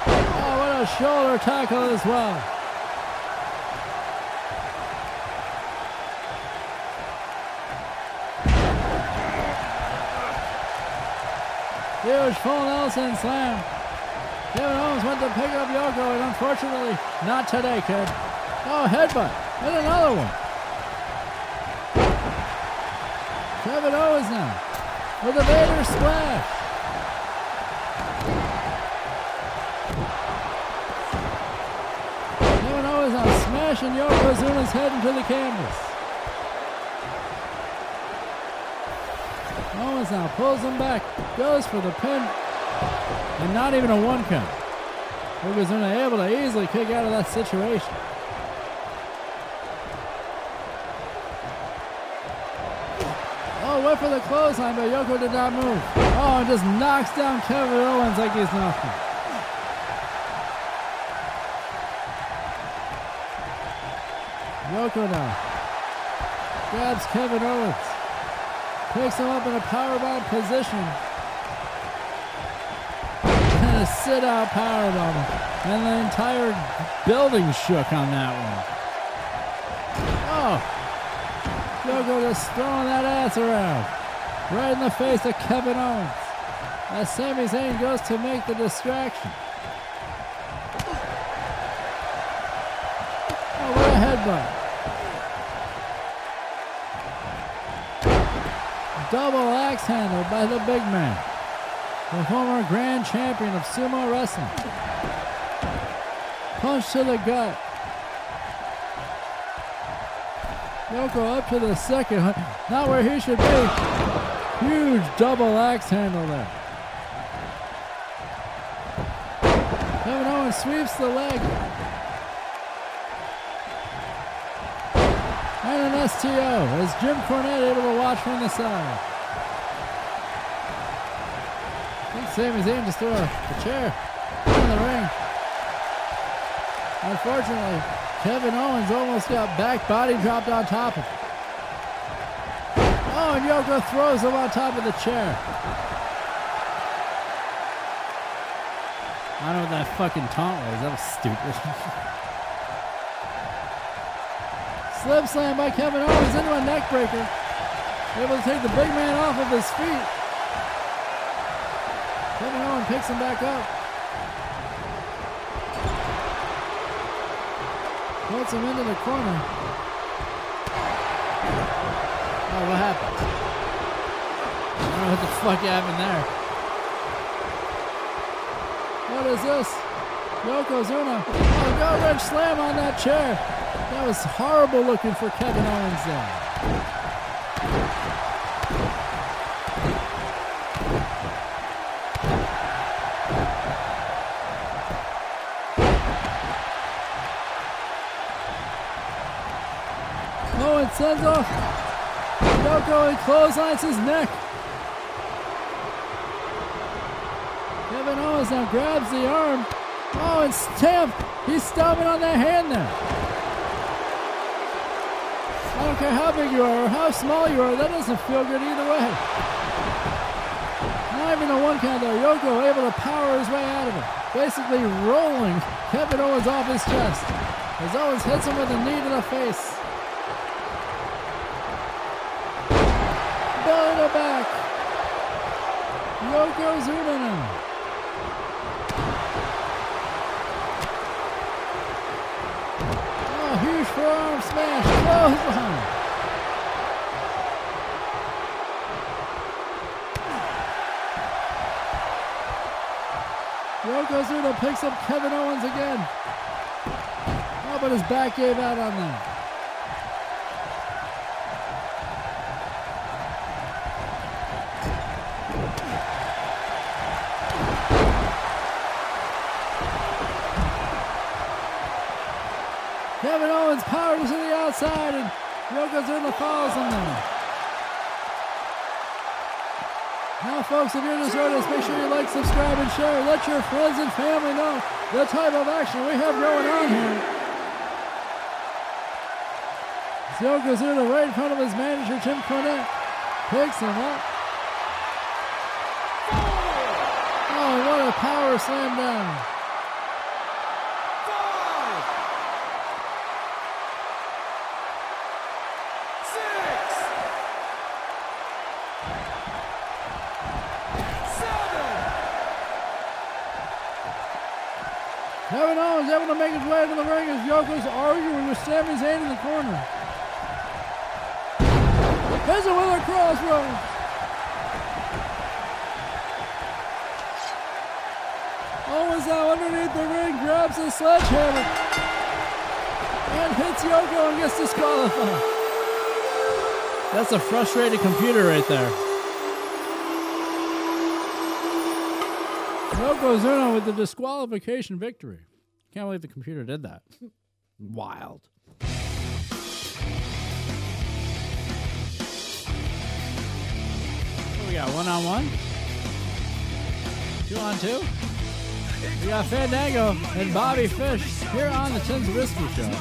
Oh, what a shoulder tackle as well. Huge full Nelson slam. Kevin Owens went to pick up Yoko, and unfortunately, not today, kid. Oh, headbutt, and another one. Kevin Owens now with a Vader splash. Kevin Owens now smashing Yokozuna's head into the canvas. Owens now pulls him back, goes for the pin, and not even a one count. Yokozuna able to easily kick out of that situation. Oh, went for the clothesline, but Yoko did not move. Oh, and just knocks down Kevin Owens like he's nothing. Yoko now grabs Kevin Owens. Picks him up in a powerbomb position. And a sit-out powerbomb. And the entire building shook on that one. Oh! Yoko just throwing that ass around. Right in the face of Kevin Owens. as Sami Zayn goes to make the distraction. Oh, what a headbutt. Double axe handle by the big man, the former grand champion of sumo wrestling. Punch to the gut. Yoko up to the second, not where he should be. Huge double axe handle there. Kevin Owens sweeps the leg. And an STO as Jim Cornette able to watch from the side. I think Sami Zayn just threw a chair in the ring. Unfortunately, Kevin Owens almost got back body dropped on top of him. Oh, and Yoko throws him on top of the chair. I don't know what that fucking taunt was. That was stupid. Slip slam by Kevin Owens into a neck breaker. Able to take the big man off of his feet. Kevin Owens picks him back up. Puts him into the corner. Oh, what happened? I don't know what the fuck happened there. What is this? Yokozuna. Oh, gut wrench slam on that chair. That was horrible looking for Kevin Owens there. Sends off Yoko and clotheslines his neck. Kevin Owens now grabs the arm. Oh, and stamped. He's stomping on that hand there. I don't care how big you are or how small you are, that doesn't feel good either way. Not even a one count there. Yoko able to power his way out of it, basically rolling Kevin Owens off his chest as Owens hits him with a knee to the face. Back. Yokozuna now. Oh, huge forearm smash. Clothesline. Yokozuna picks up Kevin Owens again. Oh, but his back gave out on that. Kevin Owens powers to the outside and Yokozuna falls on them. Now folks, if you're enjoying this, make sure you like, subscribe, and share. Let your friends and family know the type of action we have going on here. Yokozuna right in front of his manager, Jim Cornette. Picks him up. Oh, what a power slam down. Kevin Owens able to make his way to the ring as Yoko's arguing with Sami Zayn in the corner. Hits it with a crossroads. Owens now underneath the ring, grabs his sledgehammer and hits Yoko and gets disqualified. That's a frustrated computer right there. Yokozuna with the disqualification victory. Can't believe the computer did that. Wild. What we got? 1-on-1? 2-on-2? We got Fandango and Bobby Fish here on the Tim Zabriskie Show.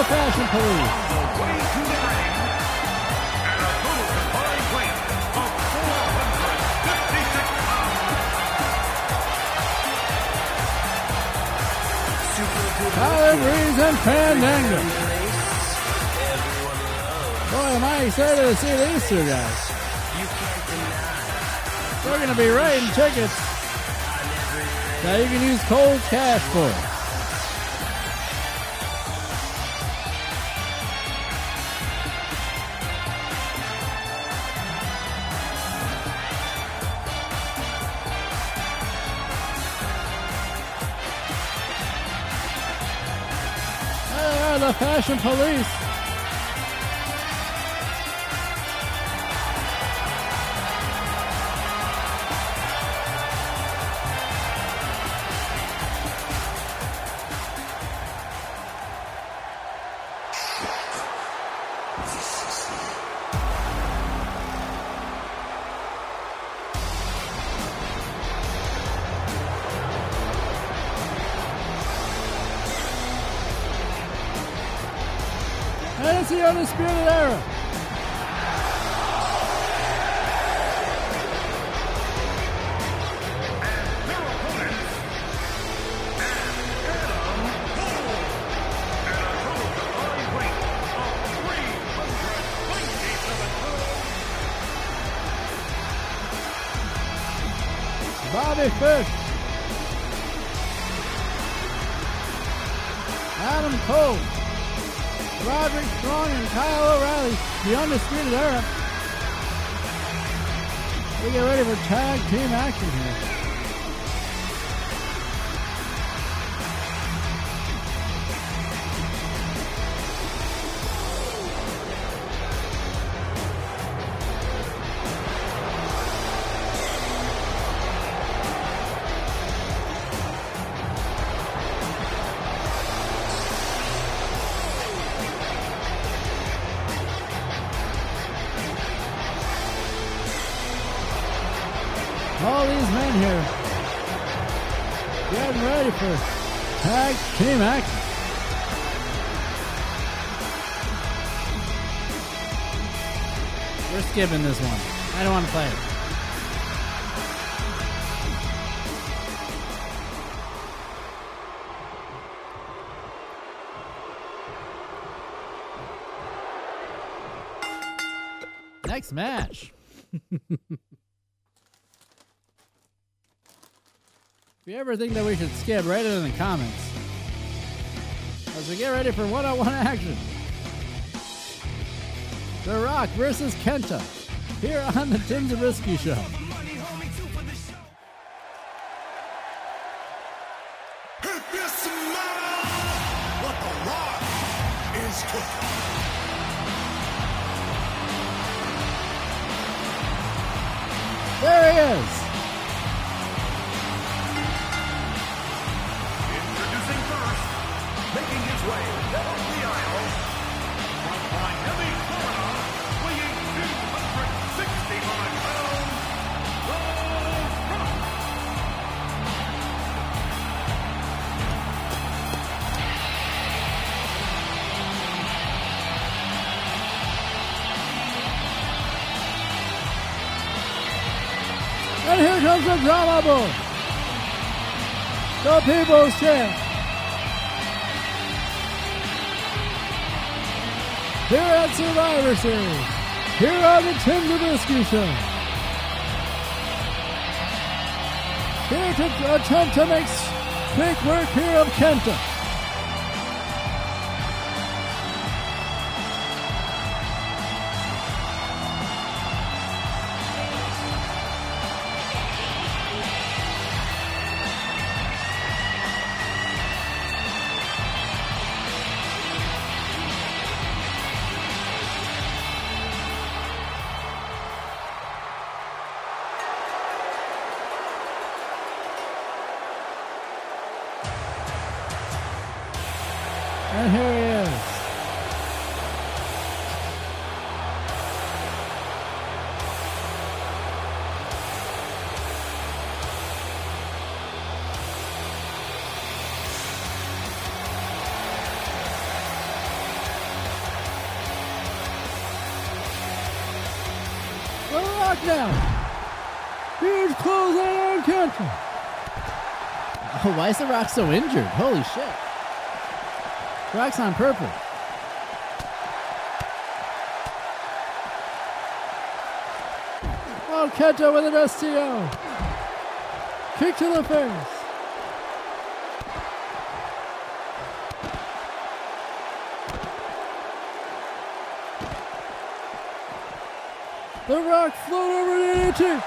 the Fashion Police. The way to the ring. And a total combined weight of 456 pounds. Tyler Breeze and Fandango. Boy, am I excited to see these two guys. We're going to be writing tickets. Now you can use cold cash for it. They are the Fashion Police. Undisputed Era. Bobby Fish, Adam Cole, Roderick Strong and Kyle O'Reilly, the Undisputed Era. We get ready for tag team action here. Team action. We're skipping this one. I don't want to play it. Next match. If you ever think that we should skip, write it in the comments. As we get ready for one-on-one action. The Rock versus Kenta here on the Tim Zabriskie Show. There he is. Comes the drama ball. The people's champ. Here at Survivor Series. Here on the Tim Zabriskie Show. Here to attempt to make quick work here of Kenta. And here he is. knockdown. Huge clothesline on Kenta. Oh, why is The Rock so injured? Holy shit. The Rock's on purple. Oh, Kenta with an STO. Kick to the face. The Rock float over DDT,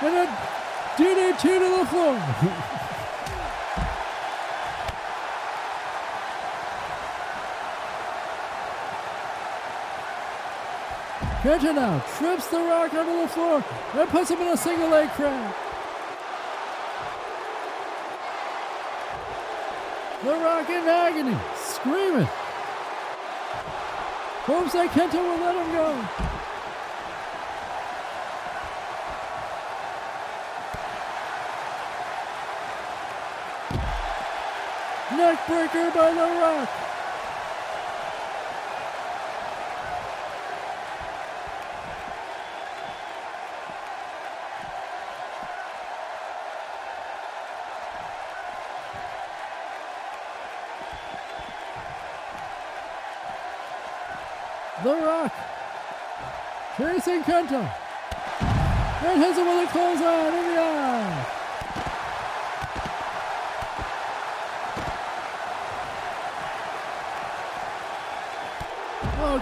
and a DDT to the floor. Kenta now trips The Rock onto the floor and puts him in a single leg crab. The Rock in agony, screaming. Hopes that Kenta will let him go. Neckbreaker by The Rock. The Rock chasing Kenta and hits him with a clothesline in the eye.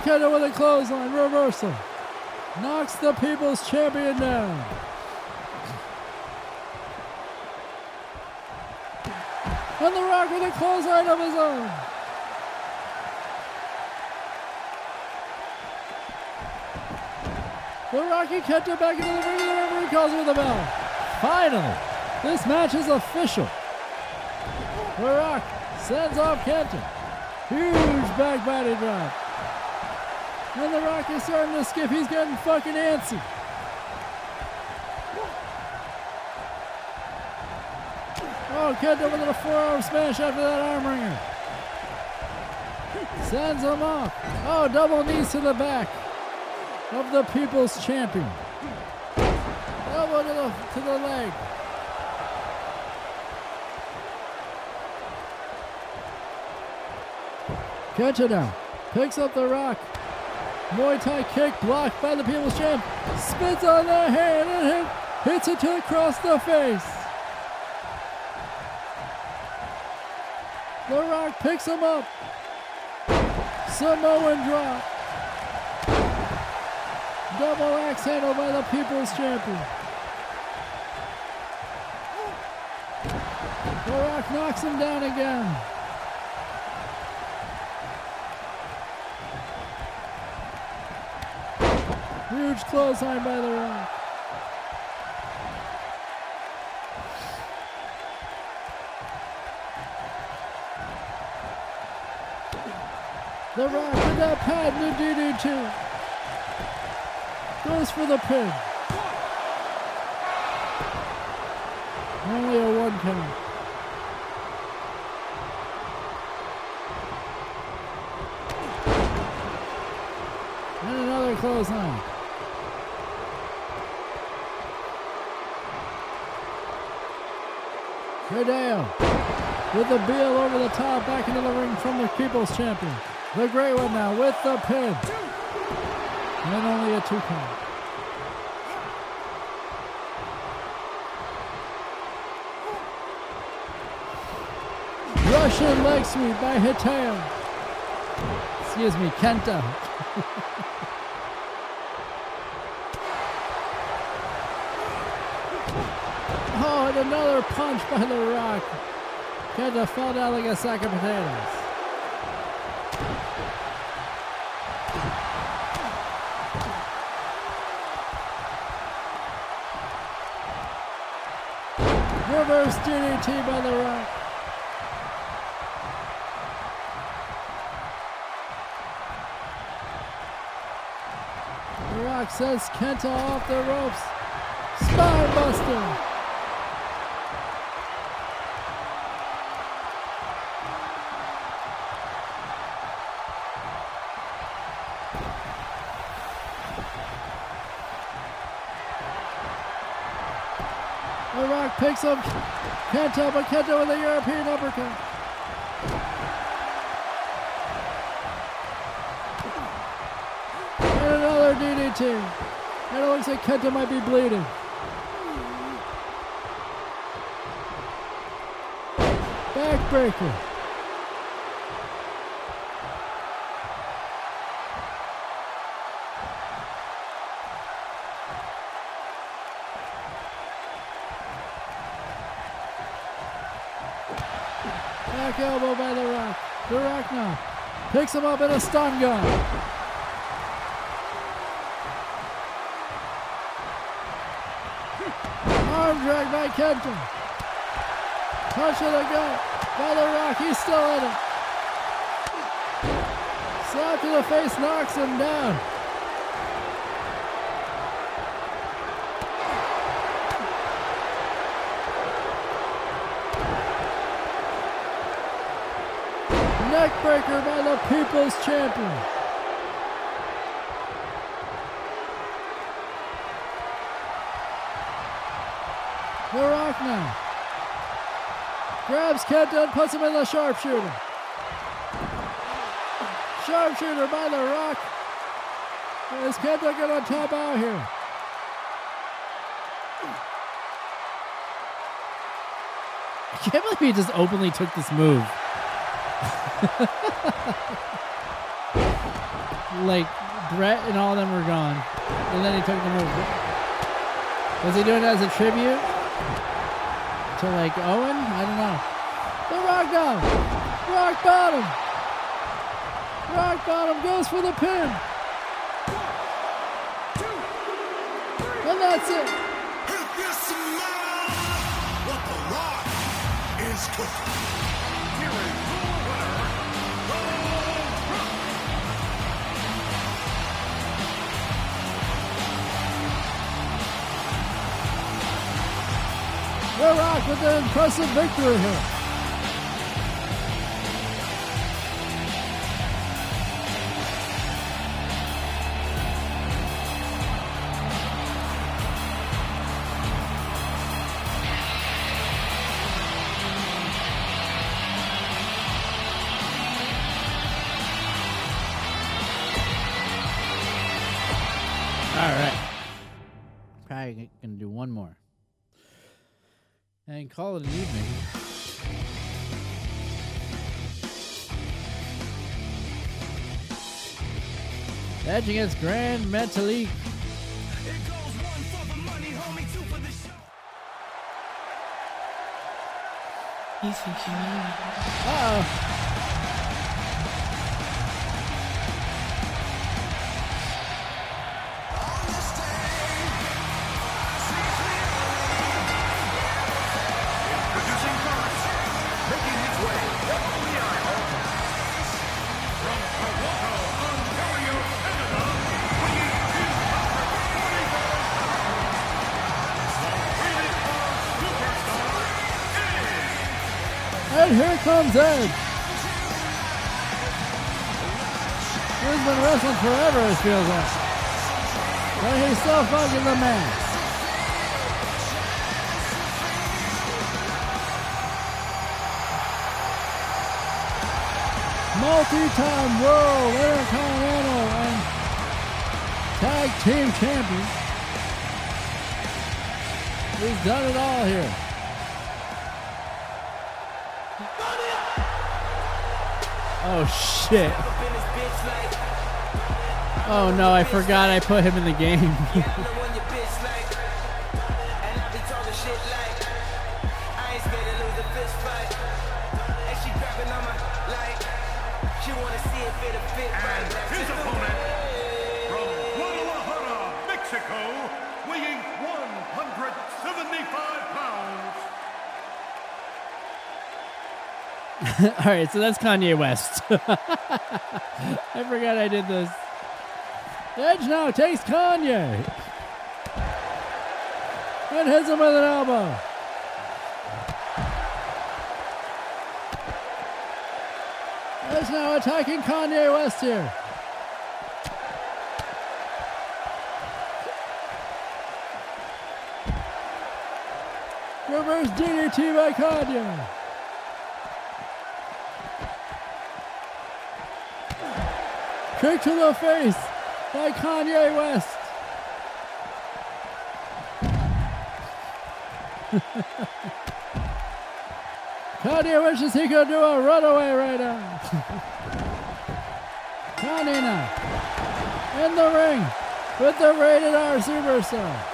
Kenta with a clothesline, reversal. Knocks the People's Champion down. And The Rock with a clothesline of his own. The Rock and Kenta back into the ring, and the referee calls with a bell. Finally, this match is official. The Rock sends off Kenta. Huge back body drop. And The Rock is starting to skip. He's getting fucking antsy. Oh, Kenta with a forearm smash after that arm ringer. Sends him off. Oh, double knees to the back of the People's Champion. Double to the leg. Kenta down. Picks up The Rock. Muay Thai kick blocked by the People's Champ. Spins on the hand and hits it across the face. The Rock picks him up. Samoan drop. Double axe handle by the People's Champion. The Rock knocks him down again. Huge clothesline by The Rock. The Rock with that patented DDT. Goes for the pin. Only a one count. And another clothesline. Hideo with the beel over the top back into the ring from the People's Champion. The Great One now with the pin. And only a two count. Russian leg sweep by Hideo. Excuse me, Kenta. Oh, and another punch by The Rock. Kenta fell down like a sack of potatoes. Reverse DDT by The Rock. The Rock sends Kenta off the ropes. Spinebuster. The Rock picks up Kenta, but Kenta with a European uppercut. And another DDT. And it looks like Kenta might be bleeding. Backbreaker. Back elbow by The Rock. The Rock now picks him up in a stun gun. Arm drag by Kenta. Punch to the gut by The Rock. He's still in it. Slap to the face knocks him down. Neckbreaker by the People's Champion. The Rock now grabs Kenta and puts him in the sharpshooter. Sharpshooter by The Rock. Is Kenta gonna tap out here? I can't believe he just openly took this move. Like Brett and all them were gone, and then he took them over. Was he doing it as a tribute to like Owen? I don't know. The Rock down, Rock Bottom goes for the pin. And that's it. Hit this man. What The Rock is cooking. The Rock with an impressive victory here. All right. Probably gonna do one more and call it an evening. Edge against Grand Metalik. Uh-oh. Here comes Edge. He's been wrestling forever, it feels like. But he's still fucking the man. Multi-time world, intercontinental, and tag team champion. He's done it all here. Oh shit. Oh no, I forgot I put him in the game. And his opponent from Guadalajara, Mexico, weighing 175 pounds. Alright, so that's Kanye West. I forgot I did this. Edge now takes Kanye and hits him with an elbow. Edge now attacking Kanye West here. Reverse DDT by Kanye. Kick to the face by Kanye West. Kanye wishes he could do a runaway right now. Kanye now in the ring with the Rated R Superstar.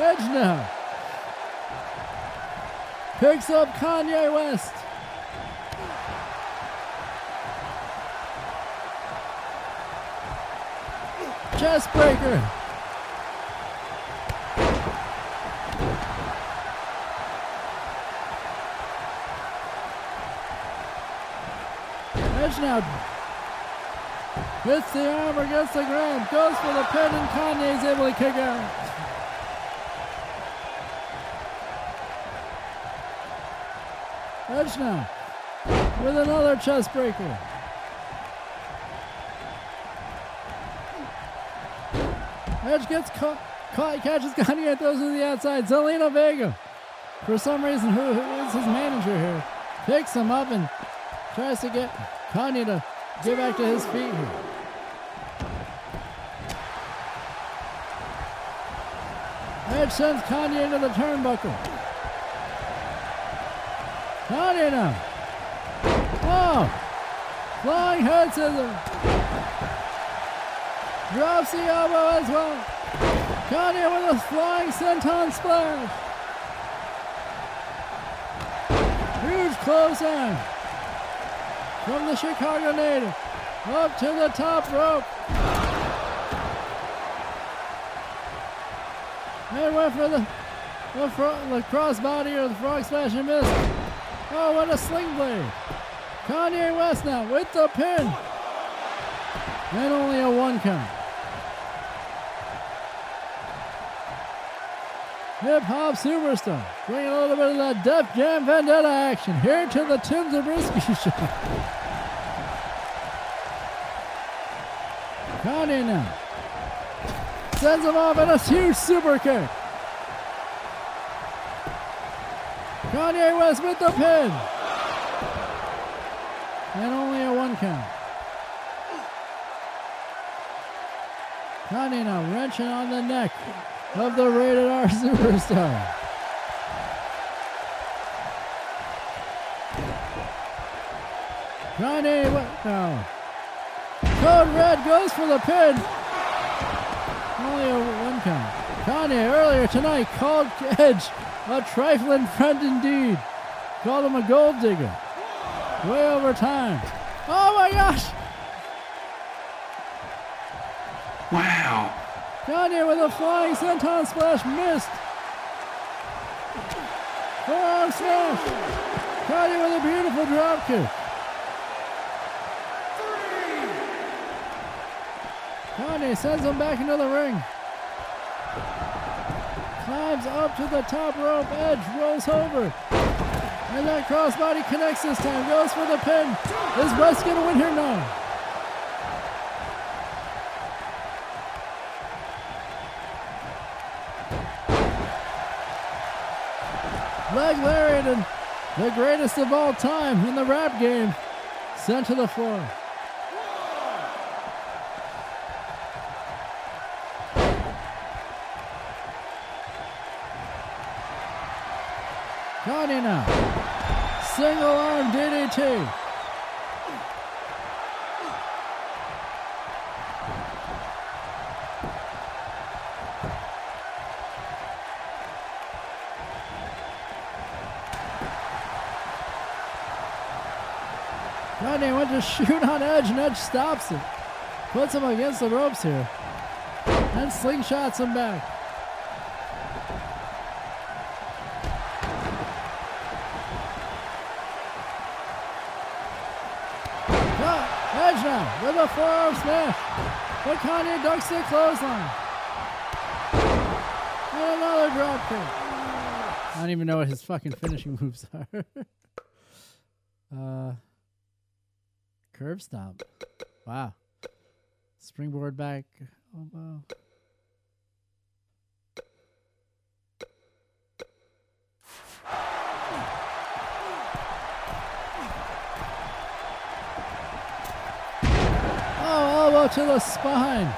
Edge now picks up Kanye West. Chest breaker. Edge now hits the arm against the ground, goes for the pin, and Kanye is able to kick out. Edge now with another chest breaker. Edge gets caught, catches Kanye, and throws him to the outside. Zelina Vega, for some reason, who is his manager here, picks him up and tries to get Kanye to get back to his feet here. Edge sends Kanye into the turnbuckle. Kanye now. Oh! Flying head scissors. Drops the elbow as well. Kanye with a flying senton splash. Huge clothesline from the Chicago native up to the top rope. And went for the crossbody or the frog splash and missed. Oh, what a sling blade. Kanye West now with the pin. And only a one count. Hip-hop superstar, bringing a little bit of that Def Jam Vendetta action here to the Tim Zabriskie Show. Kanye now sends him off in a huge super kick. Kanye West with the pin. And only a one count. Kanye now wrenching on the neck of the Rated R Superstar. Kanye West now. Code Red goes for the pin. Only a one count. Kanye earlier tonight called Edge a trifling friend indeed. Called him a gold digger. Way over time. Oh my gosh! Wow. Kanye with a flying senton splash, missed. Forearm smash. Kanye with a beautiful drop kick. Kanye sends him back into the ring. Climbs up to the top rope, Edge rolls over. And that crossbody connects this time, goes for the pin. Is West gonna win here now? Leg lariat and the greatest of all time in the rap game sent to the floor. Kanye now single arm DDT. Kanye went to shoot on Edge, and Edge stops him. Puts him against the ropes here. And slingshots him back. Edge now with a forearm smash. But Kanye ducks the clothesline. And another drop kick. I don't even know what his fucking finishing moves are. Curb stomp. Wow. Springboard back elbow. Oh, elbow to the spine.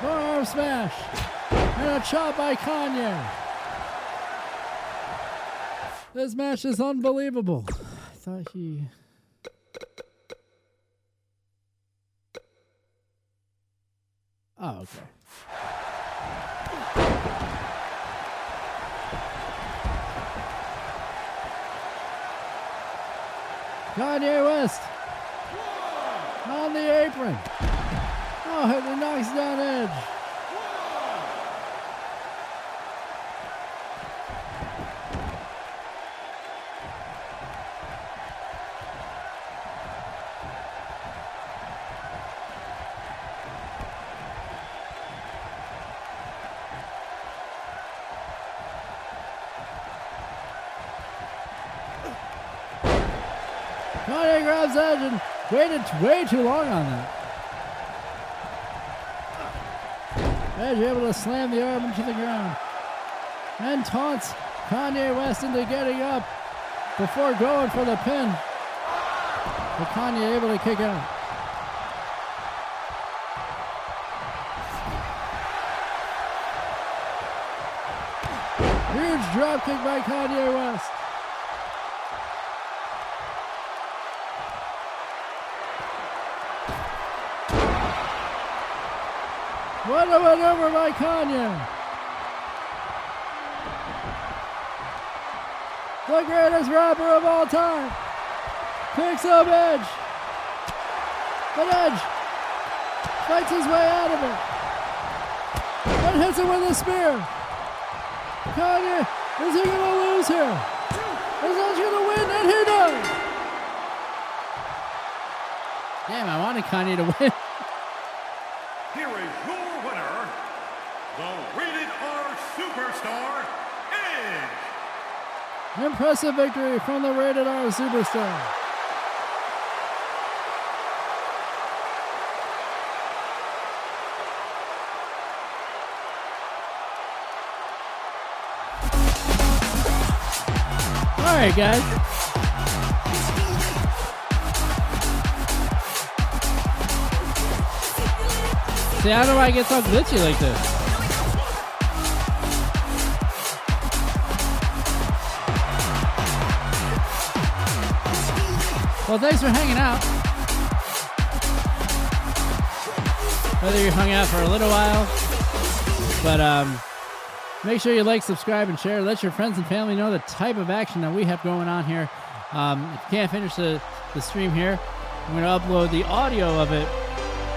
Forearm smash and a chop by Kanye. This match is unbelievable. I thought he... Oh, okay. Kanye West on the apron. Oh, and knocks down Edge. Kanye grabs Edge and waited way too long on that. Edge able to slam the arm into the ground and taunts Kanye West into getting up before going for the pin. But Kanye able to kick out. Huge drop kick by Kanye West. What a maneuver by Kanye! The greatest rapper of all time! Picks up Edge! But Edge fights his way out of it! And hits him with a spear! Kanye, is he gonna lose here? Is Edge gonna win? And he does! Damn, I wanted Kanye to win! Impressive victory from the Rated R Superstar. All right, guys. See, I don't know why I get so glitchy like this. Well, thanks for hanging out. Whether you hung out for a little while, but make sure you like, subscribe, and share. Let your friends and family know the type of action that we have going on here. If you can't finish the stream here, I'm going to upload the audio of it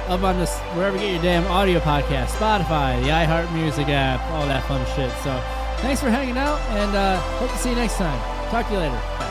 up on this, wherever you get your damn audio podcast, Spotify, the iHeartMusic app, all that fun shit. So thanks for hanging out, and hope to see you next time. Talk to you later. Bye.